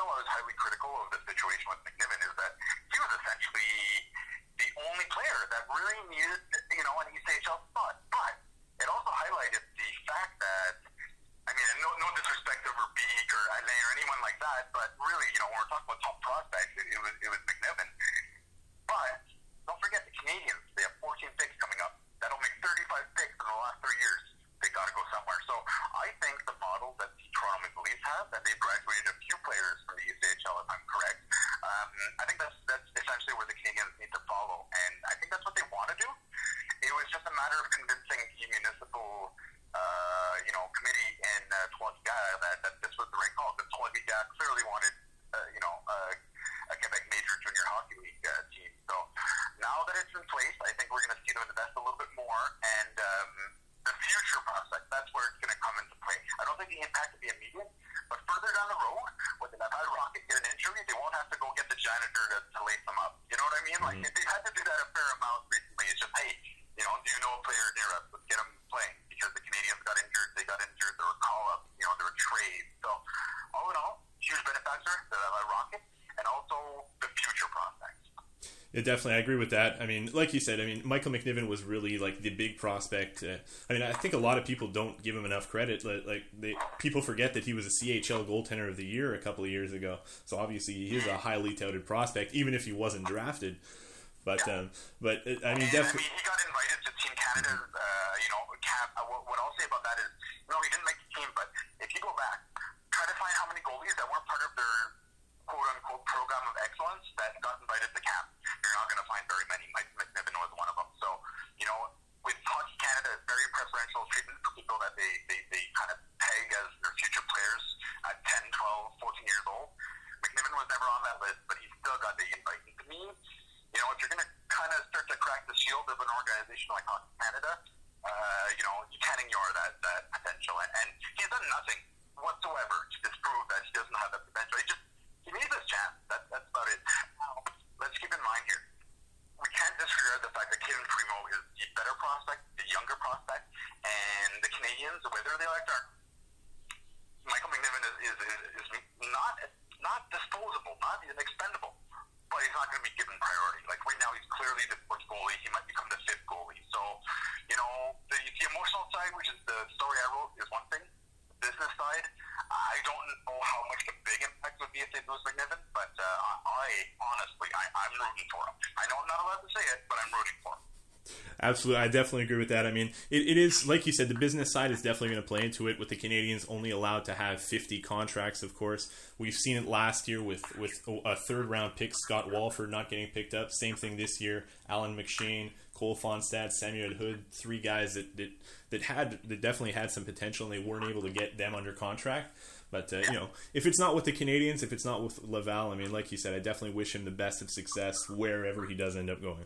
like that. But really, you know, when we're talking about top prospects, it, it was it was McNiven. But don't forget the Canadiens. They have fourteen picks coming up. That'll make thirty-five picks in the last three years. They got to go somewhere. So I think the model that the Toronto Maple Leafs have, that they graduated a few players from the U C H L, if I'm correct. Um, I think that's that's essentially where the Canadiens need to follow, and I think that's what they want to do. It was just a matter of convincing the municipal. Uh, you know, committee in uh, Trois-Rivières that, that this was the right call. Because Trois-Rivières clearly wanted, uh, you know, uh, a Quebec Major Junior Hockey League uh, team. So now that it's in place, I think we're going to see them invest a little bit more. And um, the future prospect, that's where it's going to come into play. I don't think the impact will be immediate, but further down the road, when the Laval Rocket get an injury, they won't have to go get the janitor to, to lace them up. You know what I mean? Mm-hmm. Like, they've had to do that a fair amount recently. It's just, hey, you know, do you know a player near us? Let's get them playing. Because the Canadiens got injured, they got injured, there were call-ups, you know, there were trades. So, all in all, huge benefactor, the Rocket, and also the future prospects. Yeah, definitely, I agree with that. I mean, like you said, I mean, Michael McNiven was really, like, the big prospect. Uh, I mean, I think a lot of people don't give him enough credit. Like, they, people forget that he was a C H L goaltender of the year a couple of years ago. So, obviously, he is a highly touted prospect, even if he wasn't drafted. But, yeah. um, but uh, I mean, and, definitely... I mean, he got invited to Team Canada's, uh, you know, cap. Uh, what, what I'll say about that is, no, he didn't make the team, but if you go back, try to find how many goalies that weren't part of their quote-unquote program of excellence that got invited to camp. You're not going to find very many. Mike McNiven was one of them. So, you know, with Hockey Canada, it's very preferential treatment for people that they, they, they kind of peg as their future players at ten, twelve, fourteen years old. McNiven was never on that list, but he still got the invite. And to me... You know, if you're going to kind of start to crack the shield of an organization like Hockey Canada, uh, you know, you can't ignore that, that potential. And, and he's done nothing whatsoever to disprove that he doesn't have that potential. He just, he needs his chance. That, that's about it. Now, let's keep in mind here, we can't disregard the fact that Kevin Primo is the better prospect, the younger prospect, and the Canadiens, whether they like our Michael McNiven is, is, is, is not, not disposable, not expendable. But he's not going to be given priority. Like, right now, he's clearly the fourth goalie. He might become the fifth goalie. So, you know, the, the emotional side, which is the story I wrote, is one thing. The business side, I don't know how much the big impact would be if they lose McNiven, but uh, I, honestly, I, I'm rooting for him. I know I'm not allowed to say it, but I'm rooting for him. Absolutely, I definitely agree with that. I mean, it, it is, like you said, the business side is definitely going to play into it with the Canadiens only allowed to have fifty contracts, of course. We've seen it last year with, with a third-round pick, Scott Walford, not getting picked up. Same thing this year, Alan McShane, Cole Fonstad, Samuel Hood, three guys that, that, that had that definitely had some potential and they weren't able to get them under contract. But, uh, you know, if it's not with the Canadiens, if it's not with Laval, I mean, like you said, I definitely wish him the best of success wherever he does end up going.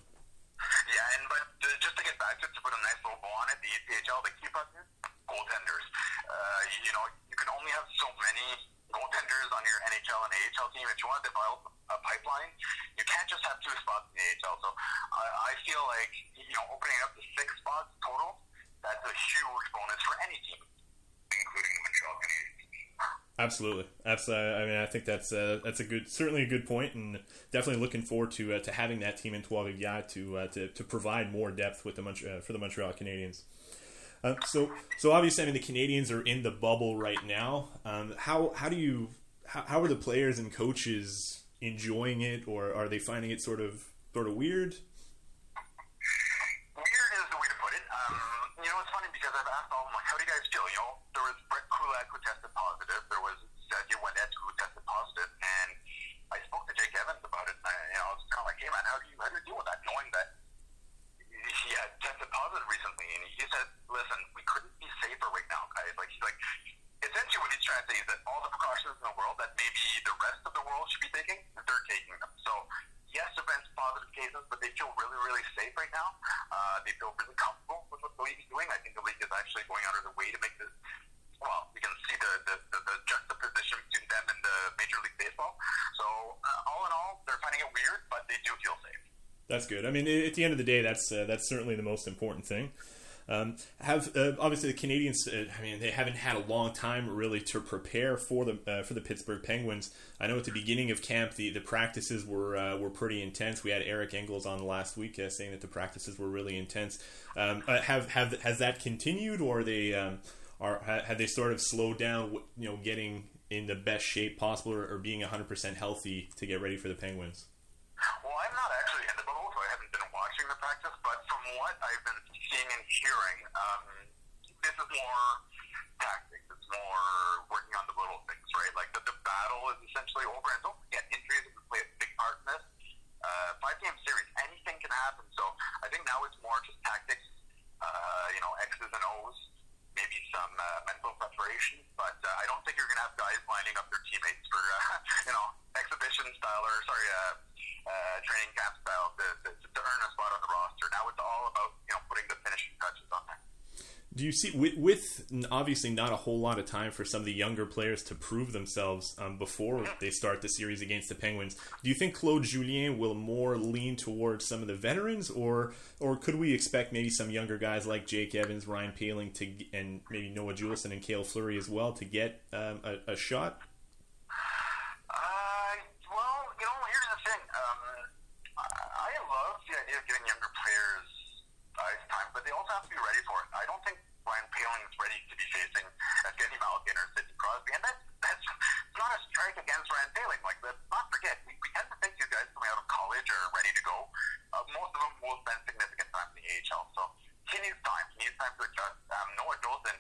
Yeah, and but to, just to get back to it, to put a nice little bow on it, the E C H L, the key part is goaltenders. Uh, you, you know, you can only have so many goaltenders on your N H L and A H L team. If you want to develop a pipeline, you can't just have two spots in the A H L. So uh, I feel like, you know, opening up to six spots total, that's a huge bonus for any team, including Montreal Canadiens. Absolutely, absolutely. I mean, I think that's uh, that's a good, certainly a good point, and definitely looking forward to uh, to having that team in Trois-Rivières to, uh, to to provide more depth with the Mont- uh, for the Montreal Canadiens. Uh, so, so obviously, I mean, the Canadiens are in the bubble right now. Um, how how do you how, how are the players and coaches enjoying it, or are they finding it sort of sort of weird? Weird is the way to put it. Um, you know, it's funny because I've asked all of them, like, how do you guys feel? You know, there was Brett Kulak who tested positive. There was Sergei Ouellette who tested positive. And I spoke to Jake Evans about it. And, you know, I was kind of like, hey, man, how do you, how do you deal with that? Knowing that he had tested positive recently. And he said, listen, we couldn't be safer right now, guys. Like, he's like, essentially what he's trying to say is that all the precautions in the world that maybe the rest of the world should be taking, they're taking them. So, yes, there have been positive cases, but they feel really, really safe right now. Uh, they feel really comfortable with what the league is doing. I think the league is actually going out of their way to make this, well, you can see the, the, the, the juxtaposition between them and the Major League Baseball. So, uh, all in all, they're finding it weird, but they do feel safe. That's good. I mean, at the end of the day, that's uh, that's certainly the most important thing. Um, have uh, obviously the Canadiens. Uh, I mean, they haven't had a long time really to prepare for the uh, for the Pittsburgh Penguins. I know at the beginning of camp, the, the practices were uh, were pretty intense. We had Eric Engels on last week uh, saying that the practices were really intense. Um, uh, have have has that continued, or are they um, are have they sort of slowed down? You know, getting in the best shape possible, or, or being one hundred percent healthy to get ready for the Penguins? Well, I'm not actually in the bubble, so I haven't been watching the practice, but from what I've been seeing and hearing, um, this is more tactics. It's more working on the little things, right? Like, the, the battle is essentially over, and don't forget, injuries can play a big part in this. Uh, five-game series, anything can happen, so I think now it's more just tactics, uh, you know, X's and O's, maybe some uh, mental preparation, but uh, I don't think you're going to have guys lining up their teammates for, uh, you know, exhibition style, or sorry, uh, uh, training camp style to, to, to earn a spot on the roster. Now it's all about, you know, putting the finishing touches on there. Do you see, with, with obviously not a whole lot of time for some of the younger players to prove themselves um, before mm-hmm. they start the series against the Penguins, do you think Claude Julien will more lean towards some of the veterans, or or could we expect maybe some younger guys like Jake Evans, Ryan Poehling, to, and maybe Noah Juleson and Cale Fleury as well, to get um, a, a shot? Uh, well, you know, here's the thing. Um, I love the idea of giving younger players ice time, but they also have to be ready for it. I don't think Ryan Poehling is ready to be facing a Evgeny Malkin or Sidney Crosby, and that's, that's not a strike against Ryan Poehling. Like, let's not forget, we, we tend to think these guys coming out of college are ready to go. Uh, most of them will spend significant time in the A H L, so he needs time. He needs time to adjust. Um, Noah Juleson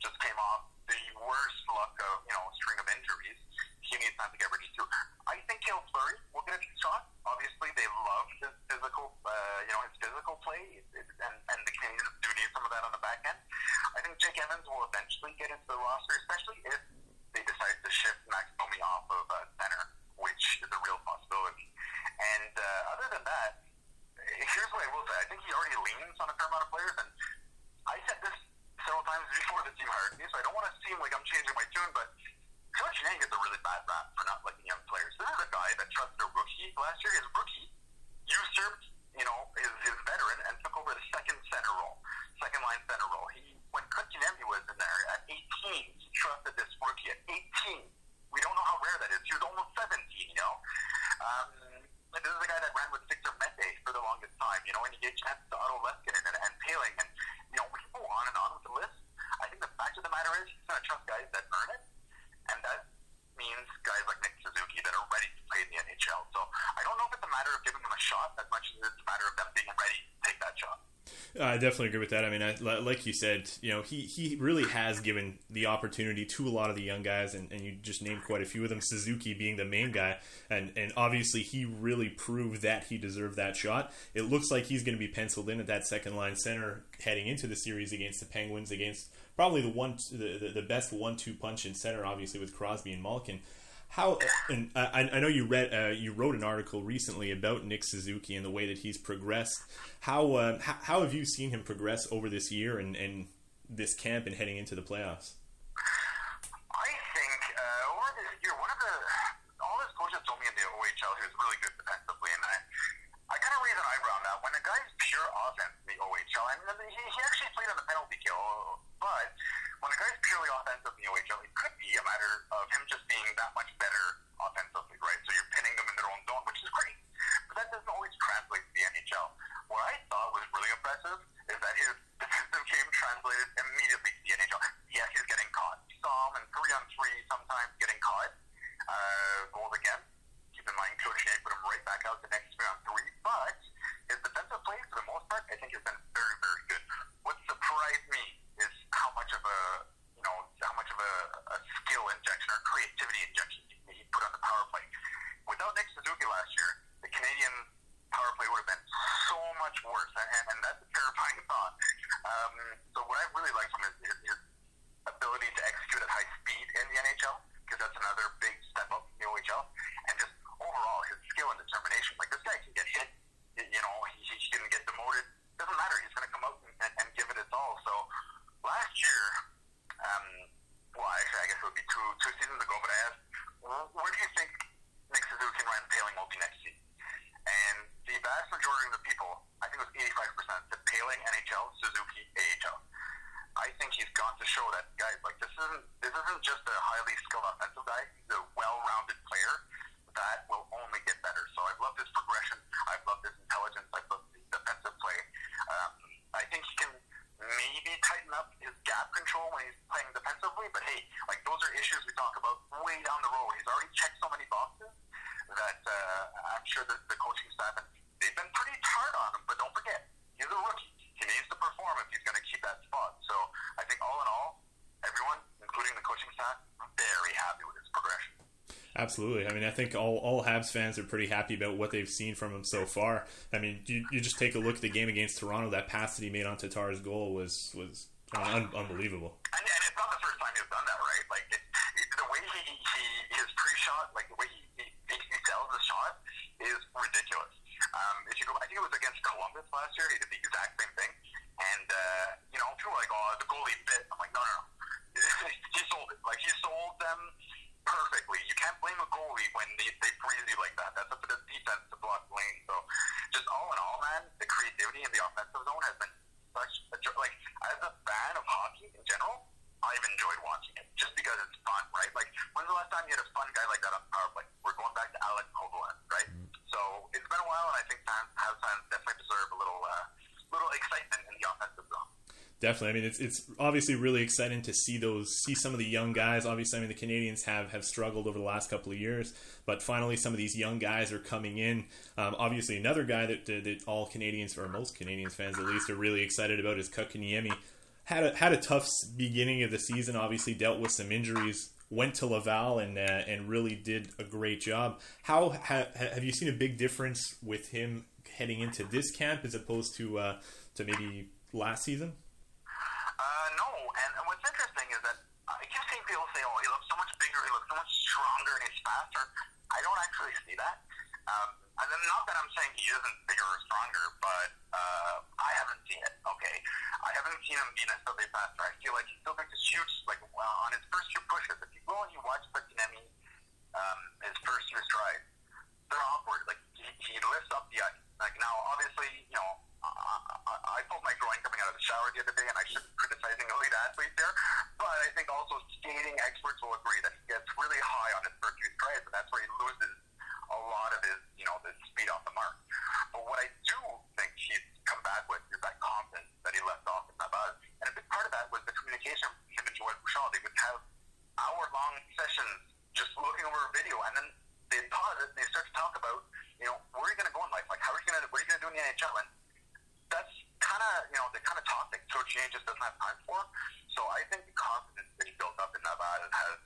just came off the worst luck of, you know, string of injuries. He needs time to get ready too. I think Cale Fleury will get a shot. Obviously, they love his physical, uh, you know, his physical play, and, and the Canadiens do need some of that on the back end. I think Jake Evans will eventually get into the roster, especially if they decide to shift Max Domi off of uh, center, which is a real possibility. And uh, other than that, here's what I will say. I think he already leans on a fair amount of players, and I said this several times before the team hired me, so I don't want to seem like I'm changing my tune, but Claude Julien gets a really bad rap for not liking young players. This is a guy that trusted a rookie last year. His rookie usurped, you know, his, his veteran and took over the second center role, second line center role. He, when Kotkaniemi was in there at eighteen, he trusted this rookie at eighteen. We don't know how rare that is. He was almost seventeen, you know. Um, this is a guy that ran with Victor Mete for the longest time, you know, and he gave chances to Otto Leskinen and, and Poehling. And, you know, we can go on and on with the list. I think the fact of the matter is he's going to trust guys that earn it. And that means guys like Nick Suzuki that are ready to play in the N H L. So I don't know if it's a matter of giving them a shot as much as it's a matter of them being ready to take that shot. I definitely agree with that. I mean, I, like you said, you know, he, he really has given the opportunity to a lot of the young guys, and, and you just named quite a few of them, Suzuki being the main guy. And, and obviously he really proved that he deserved that shot. It looks like he's going to be penciled in at that second line center heading into the series against the Penguins, against probably the one, the, the best one-two punch in center, obviously, with Crosby and Malkin. How, and I, I know you read, uh, you wrote an article recently about Nick Suzuki and the way that he's progressed. How, uh, how, how have you seen him progress over this year and, and this camp and heading into the playoffs? I think uh, over this year, one of the all his coaches told me in the O H L he was really good defensively, and I I kind of raised an eyebrow on that. When a guy's pure offense in the O H L, and he, he actually played on the penalty kill, but when a guy's purely offensive in the O H L, it could be a matter of him just being that much better offensively, right? So you're pinning them in their own zone, which is great. But that doesn't always translate to the N H L. What I thought was really impressive is that his defensive game translated immediately to the N H L. Yes, he's getting sure that the coaching staff, they've been pretty hard on him, but don't forget, he's a rookie. He needs to perform if he's going to keep that spot. So I think all in all, everyone, including the coaching staff, very happy with his progression. Absolutely. I mean, I think all, all Habs fans are pretty happy about what they've seen from him so far. I mean, you, you just take a look at the game against Toronto. That pass that he made on Tatar's goal was, was I mean, un- unbelievable. And, and it's not the first time he's done that, right? Like, it, it, the way he, he his pre-shot, like the way he, he, he sells the shot is ridiculous. Um, if you go, I think it was against Columbus last year. He did the exact same thing. And, uh, you know, people were like, oh, the goalie bit. I'm like, no, no, no. He sold it. Like, he sold them perfectly. You can't blame a goalie when they, they freeze you like that. That's up to the defense to block lane. So, just all in all, man, the creativity in the offensive zone has been such a joy. Like, as a fan of hockey in general, I've enjoyed watching it just because it's fun, right? Like, when's the last time you had a fun guy like that on the power play? We're going back to Alec Kovalin, right? Mm-hmm. So, it's been a while, and I think Habs fans definitely deserve a little, uh, little excitement in the offensive zone. Definitely. I mean, it's it's obviously really exciting to see those, see some of the young guys. Obviously, I mean, the Canadiens have, have struggled over the last couple of years, but finally some of these young guys are coming in. Um, obviously, another guy that, that, that all Canadiens, or most Canadiens fans at least, are really excited about is Kotkaniemi. Had a, had a tough beginning of the season, obviously dealt with some injuries, went to Laval and uh, and really did a great job. How ha, have you seen a big difference with him heading into this camp as opposed to uh, to maybe last season? Uh, no, and, and what's interesting is that I keep seeing people say, oh, he looks so much bigger, he looks so much stronger, and he's faster. I don't actually see that. Um, and then not that I'm saying he isn't bigger or stronger, but uh, I haven't seen it, okay? I haven't seen him be necessarily faster. I feel like he still makes his shoots, like, well, on his first few pushes. If you go and you watch Kotkaniemi, um his first few strides, they're awkward. Like, he, he lifts up the ice. Like, now, obviously, you know, I pulled my groin coming out of the shower the other day, and I shouldn't be criticizing elite athletes there, but I think also skating experts will agree that he gets really high on his first few strides, and that's where he loses a lot of his, you know, the speed off the mark. But what I do think he's come back with is that confidence that he left off in Laval, and a big part of that was the communication with him and Joël Bouchard. They would have hour-long sessions just looking over a video, and then they'd pause it, and they start to talk about, you know, where are you going to go in life? Like, how are you going to, what are you going to do in the N H L? And that's kind of, you know, the kind of topic Coach Jane just doesn't have time for. So I think the confidence that he built up in Laval has,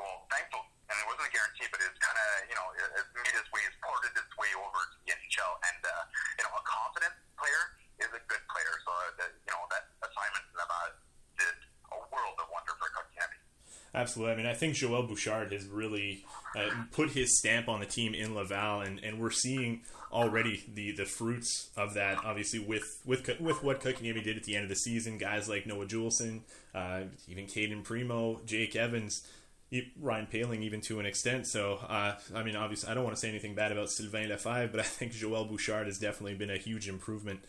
well, thankfully, and it wasn't a guarantee, but it's kind of, you know, it, it made its way, it's ported its way over to the N H L. And, uh, you know, a confident player is a good player. So, uh, the, you know, that assignment in Laval did a world of wonder for Kotkaniemi. Absolutely. I mean, I think Joël Bouchard has really uh, put his stamp on the team in Laval, and, and we're seeing already the, the fruits of that, obviously, with with with what Kotkaniemi did at the end of the season. Guys like Noah Juleson, uh, even Caden Primo, Jake Evans, Ryan Poehling, even to an extent. So, uh, I mean, obviously, I don't want to say anything bad about Sylvain Lefebvre, but I think Joël Bouchard has definitely been a huge improvement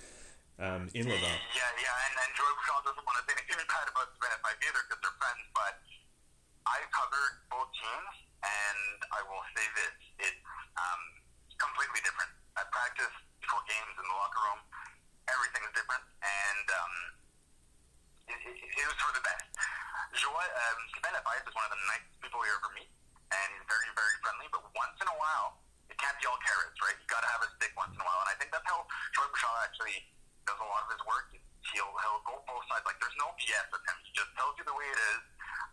um, in Laval. Yeah, yeah, and, and Joël Bouchard doesn't want to say anything bad about Sylvain Lefebvre either because they're friends, but I've covered both teams, and I will say this, it's um, completely different. At practice, before games, in the locker room, everything's different, and um, it, it, it was for the best. Joël um, Lefebvre is one of the nicest people you ever meet, and he's very, very friendly, but once in a while, it can't be all carrots, right? You got to have a stick once in a while, and I think that's how Joël Bouchard actually does a lot of his work. He'll, he'll go both sides. Like, there's no B S with him. He just tells you the way it is.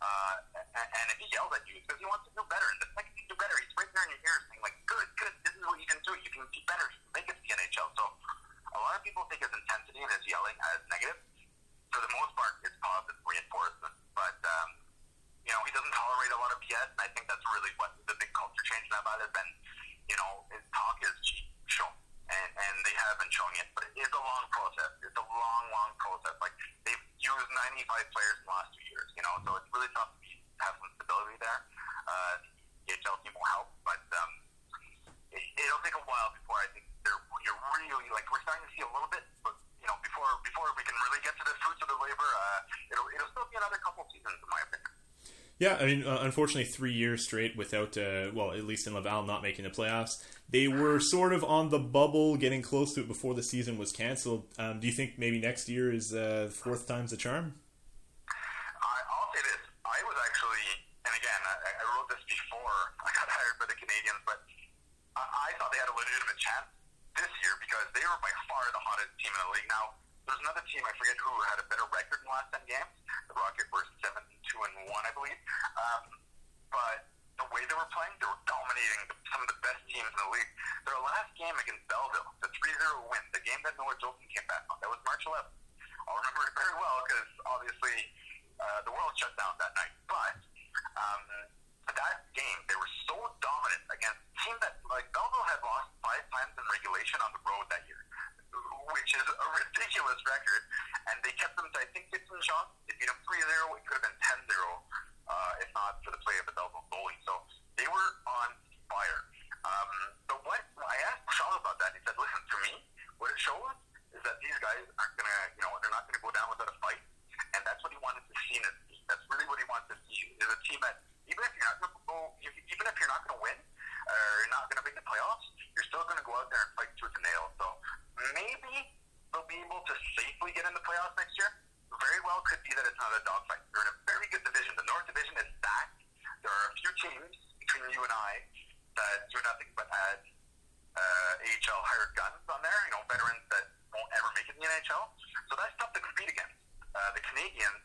Uh, and, and if he yells at you, it's because he wants to do better. And the second you do better, he's right there in your ears saying, like, good, good, this is what you can do. You can do better. You can make it to the N H L. So a lot of people take his intensity and his yelling as negative. For the most part, it's positive reinforcement. But, um, you know, he doesn't tolerate a lot of B S, and I think that's really what the big culture change in Laval has been. You know, his talk is cheap, shown. And, and they have been showing it. But it's a long process. It's a long, long process. Like, they've used ninety-five players in the last two years, you know, so it's really tough to have some stability there. Uh, the N H L team will help, but um, it, it'll take a while before I think they're you're really, like, we're starting to see a little bit, but, you know, before before we can really get to the fruits of the labor, uh, it'll, it'll still be another couple seasons, in my opinion. Yeah, I mean, uh, unfortunately, three years straight without, uh, well, at least in Laval, not making the playoffs. They were sort of on the bubble, getting close to it before the season was canceled. Um, do you think maybe next year is uh, fourth time's the charm? I, I'll say this. I was actually, and again, I, I wrote this before I got hired by the Canadiens, but I, I thought they had a legitimate chance this year because they were by far the hottest team in the league. Now, there's another team, I forget who, had a better record in the last ten games. The Rocket were seven and two and one, I believe. Um, but the way they were playing, they were dominating some of the best teams in the league. Their last game against Belleville, the three zero win, the game that Noah Jolson came back on, that was March eleventh. I'll remember it very well because, obviously, uh, the world shut down that night. But um, that game, they were so dominant against a team that, like, Belleville had lost five times in regulation on the road that year, which is a ridiculous record. And they kept them to, I think, fifteen shots. They beat them three zero. It could have been ten zero, uh, if not for the play of the Belleville goalie. So they were on fire. Um, but what I asked Sean about that, he said, listen, to me, what it shows is that these guys aren't going to, you know, they're not going to go down without a fight. And that's what he wanted to see in a team. That's really what he wanted to see. Is a team that, even if you're not going to go, even if you're not going to win, or you're not going to make the playoffs, you're still going to go out there and fight tooth and nail. So maybe they'll be able to safely get in the playoffs next year. Very well could be that it's not a dogfight. They're in a very good division. The North Division is stacked. There are a few teams between you and I that do nothing but add uh, A H L hired guns on there, you know, veterans that won't ever make it in the N H L. So that's tough to compete against. Uh, the Canadiens,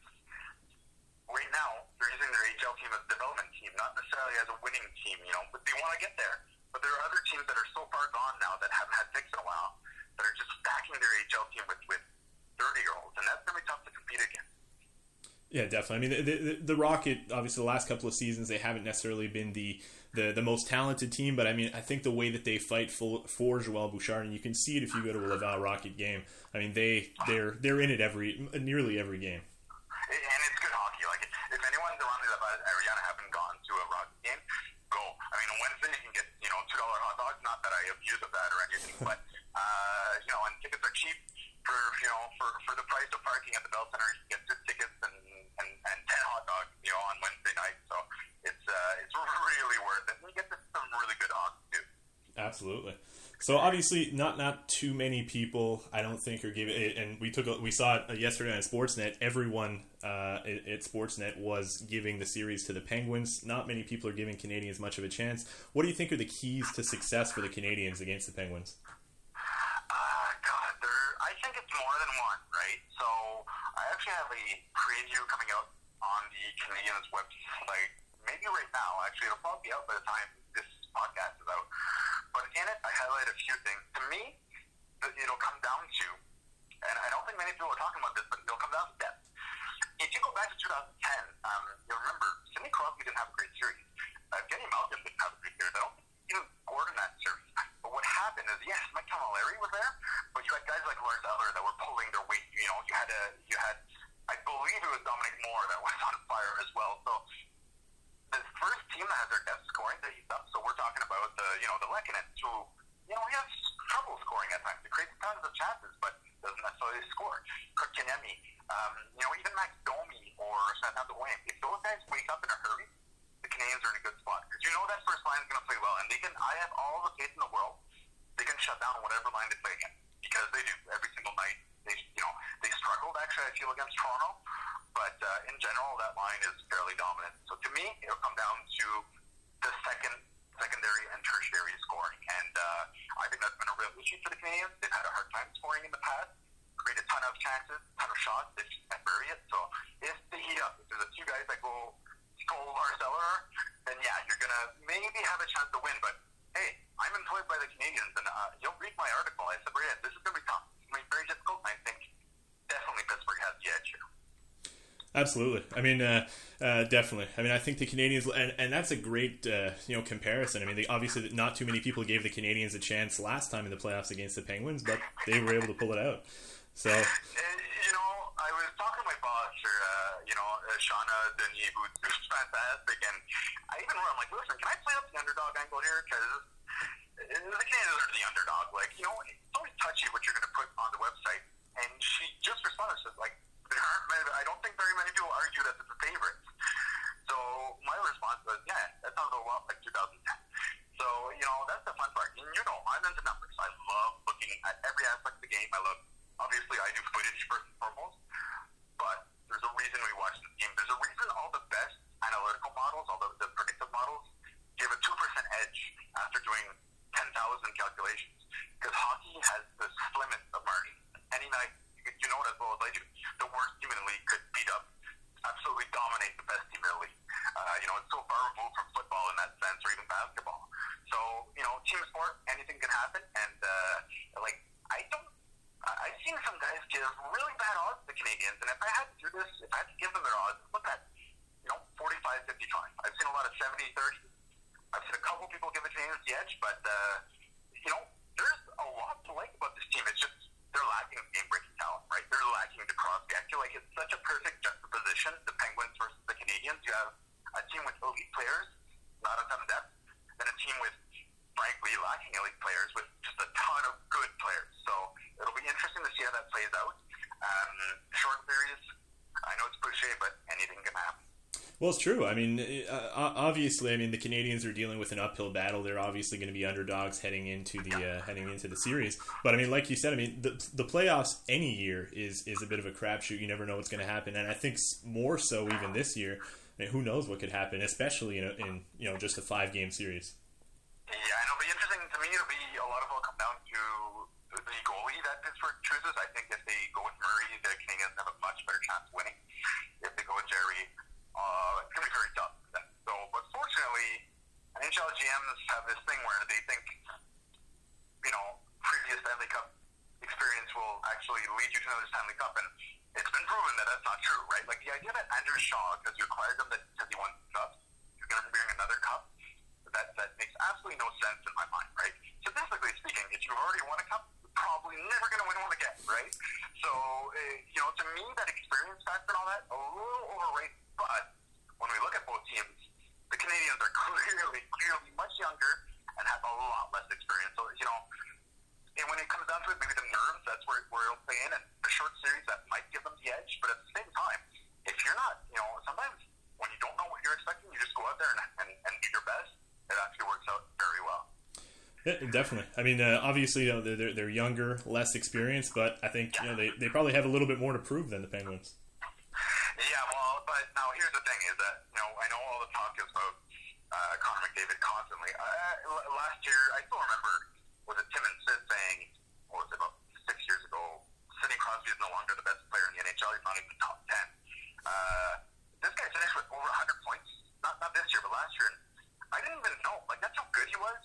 right now, they're using their A H L team as a development team, not necessarily as a winning team, you know, but they want to get there. But there are other teams that are so far gone now that haven't had picks in a while that are just stacking their A H L team with, with thirty-year-olds, and that's going to be tough to compete against. Yeah, definitely. I mean, the, the, the Rocket, obviously, the last couple of seasons, they haven't necessarily been the, the, the most talented team, but I mean, I think the way that they fight for, for Joël Bouchard, and you can see it if you go to a Laval Rocket game. I mean, they they're they're in it every nearly every game. And it's good hockey. Like, if anyone around the Laval Ariana haven't gone to a Rocket game, go. I mean, on Wednesday you can get, you know, two dollar hot dogs. Not that I abuse of that or anything, but uh, you know, and tickets are cheap for you know for, for the price of parking at the Bell Center. You can get good tickets and. And, and ten hot dogs, you know, on Wednesday night. So it's uh, it's really worth it. We get some really good odds too. Absolutely. So obviously, not not too many people, I don't think, are giving. And we took a, we saw it yesterday on Sportsnet. Everyone uh, at Sportsnet was giving the series to the Penguins. Not many people are giving Canadians much of a chance. What do you think are the keys to success for the Canadians against the Penguins? Uh, God, there. I think it's more than one, right? So I actually have a preview coming out on the Canadiens website, maybe right now. Actually, it'll probably be out by the time this podcast is out. But in it, I highlight a few things. To me, it'll come down to, and I don't think many people are talking about this, but it'll come down to depth. If you go back to twenty ten, um, you'll remember, Sidney Crosby didn't have a great series. Uh, Evgeny Malkin didn't have a great series. I don't think he even scored in that series. But what happened is, yes, Mike Camilleri was there, but you had guys like Lars Eller that were pulling their weight. You know, you had a, you had, I believe it was Dominic Moore that was on fire as well. So the first team that has their depth scoring that he's up. So we're talking about the, you know, the Lekkonen, who, you know, he has trouble scoring at times. He creates tons of chances, but doesn't necessarily score. Kotkaniemi, um, you know, even Max Domi or Santander Wayne. If those guys wake up in a hurry, the Canadians are in a good spot because you know that first line is going to play well, and they can. I have all the faith in the world. They can shut down whatever line they play against because they do every single night. They, you know, they struggled actually, I feel, against Toronto, but uh, in general, that line is fairly dominant. So to me, it'll come down to the second, secondary and tertiary scoring, and uh, I think that's been a real issue for the Canadiens. They've had a hard time scoring in the past, create a ton of chances, a ton of shots, they just can't bury it. So if they heat up, if there's a few guys that go score or cellar, then yeah, you're going to maybe have a chance to win, but hey, I'm employed by the Canadiens, and uh, you'll read my article. I said, yeah, this is going to be tough. I mean, very difficult, and I think definitely Pittsburgh has the edge here. Absolutely. I mean, uh, uh, definitely. I mean, I think the Canadiens, and, and that's a great uh, you know comparison. I mean, they, obviously not too many people gave the Canadiens a chance last time in the playoffs against the Penguins, but they were able to pull it out. So, and, you know, I was talking to my boss, or, uh, you know, uh, Shauna Denis, who's fantastic, and I even wrote, I'm like, listen, can I play up the underdog angle here? Because the Canadiens are the underdog. Like, you know, it's always touchy what you're going to put on the website. And she just responded, she's like, there aren't many, I don't think very many people argue that it's a favorite. So my response was, yeah, that sounds a lot like twenty ten. So, you know, that's the fun part. And you know, I'm into numbers. I love looking at every aspect of the game. I love, obviously, I do footage first and foremost. But there's a reason we watch this game. There's a reason all the best analytical models, all the, the predictive models, give a two percent edge after doing ten thousand calculations, because hockey has this limit of margin. Any night, you know it as well as I do, the worst team in the league could beat up, absolutely dominate the best team in the league. Uh, you know, it's so far removed from football in that sense, or even basketball. So, you know, team sport, anything can happen, and, uh, like, I don't, I've seen some guys give really bad odds to the Canadiens, and if I had to do this, if I had to give them their odds, look at, you know, forty-five fifty times. I've seen a lot of seventy thirty. I've seen a couple people give the Canadiens the edge, but, uh, you know, there's a lot to like about this team. It's just they're lacking game-breaking talent, right? They're lacking the Crosby. I feel like it's such a perfect juxtaposition, the Penguins versus the Canadiens. You have a team with elite players, not a ton of depth, and a team with, frankly, lacking elite players with just a ton of good players. So it'll be interesting to see how that plays out. Um, short series, I know it's cliche, but anything can happen. Well, it's true. I mean, uh, obviously, I mean, the Canadiens are dealing with an uphill battle. They're obviously going to be underdogs heading into the uh, heading into the series. But I mean, like you said, I mean, the the playoffs any year is is a bit of a crapshoot. You never know what's going to happen, and I think more so even this year. I mean, who knows what could happen, especially in, a, in you know just a five game series. Yeah, and it'll be interesting to me. It'll be a lot of it'll come down to the goalie that Pittsburgh chooses. I think if they go with Murray, the Canadiens have a much better chance of winning. If they go with Jerry, Uh, it's going to be very tough for them. So, but fortunately, N H L G Ms have this thing where they think, you know, previous Stanley Cup experience will actually lead you to another Stanley Cup, and it's been proven that that's not true, right? Like, the idea that Andrew Shaw, because you acquired him because he won cups, you're going to bring another cup, that, that makes absolutely no sense in my mind, right? Statistically speaking, if you've already won a cup, you're probably never going to win one again, right? So, uh, you know, to me, that experience factor and all that, a little overrated. But when we look at both teams, the Canadiens are clearly, clearly much younger and have a lot less experience. So, you know, and when it comes down to it, maybe the nerves, that's where, where it'll play in. And the short series, that might give them the edge. But at the same time, if you're not, you know, sometimes when you don't know what you're expecting, you just go out there and, and, and do your best. It actually works out very well. Yeah, definitely. I mean, uh, obviously, you know, they're, they're younger, less experienced, but I think, you know, they, they probably have a little bit more to prove than the Penguins. Yeah, well, but now here's the thing is that, you know, I know all the talk is about uh, Connor McDavid constantly. Uh, l- last year, I still remember, was it Tim and Sid saying, what was it, about six years ago, Sidney Crosby is no longer the best player in the N H L. He's not even top ten. Uh, this guy finished with over one hundred points, not not this year, but last year. And I didn't even know, like, that's how good he was.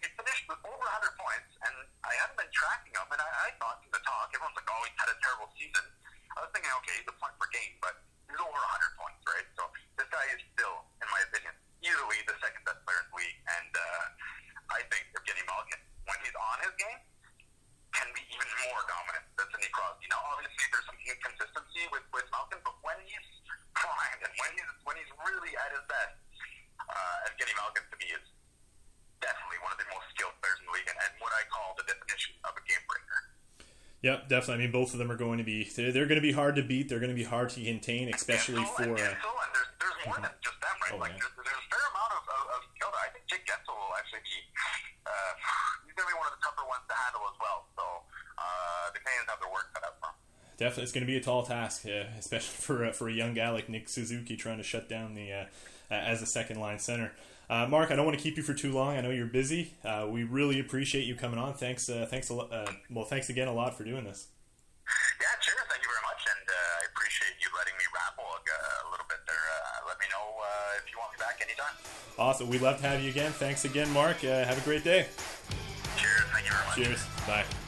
He finished with over one hundred points, and I hadn't been tracking him, and I, I thought in the talk, everyone's like, oh, he's had a terrible season. I was thinking, okay, he's a point per game, but he's over one hundred points, right? So this guy is still, in my opinion, easily the second best player in the league, and uh, I think Evgeny Malkin, when he's on his game, can be even more dominant than Sidney Crosby. Now, obviously, there's some inconsistency with, with Malkin, but when he's primed and when he's when he's really at his best, uh, Evgeny Malkin to me is definitely one of the most skilled players in the league, and, and what I call the definition of a game breaker. Yep, definitely. I mean, both of them are going to be, they're, they're going to be hard to beat. They're going to be hard to contain, especially Gensel for... And Gensel, uh, and there's, there's more uh-huh. than just them, right? Oh, like, there's, there's a fair amount of, of, of skill there. I think Jake Gensel will actually be, uh, he's going to be one of the tougher ones to handle as well. So, uh, the Canadiens have their work cut out for them. Definitely. It's going to be a tall task, uh, especially for, uh, for a young guy like Nick Suzuki trying to shut down the, uh, uh, as a second line center. Uh, Mark, I don't want to keep you for too long. I know you're busy. Uh, we really appreciate you coming on. Thanks, uh, thanks a lo- uh, well, thanks again a lot for doing this. Yeah, sure. Thank you very much, and uh, I appreciate you letting me ramble a, a little bit there. Uh, let me know uh, if you want me back anytime. Awesome. We'd love to have you again. Thanks again, Mark. Uh, have a great day. Cheers. Thank you very much. Cheers. Bye.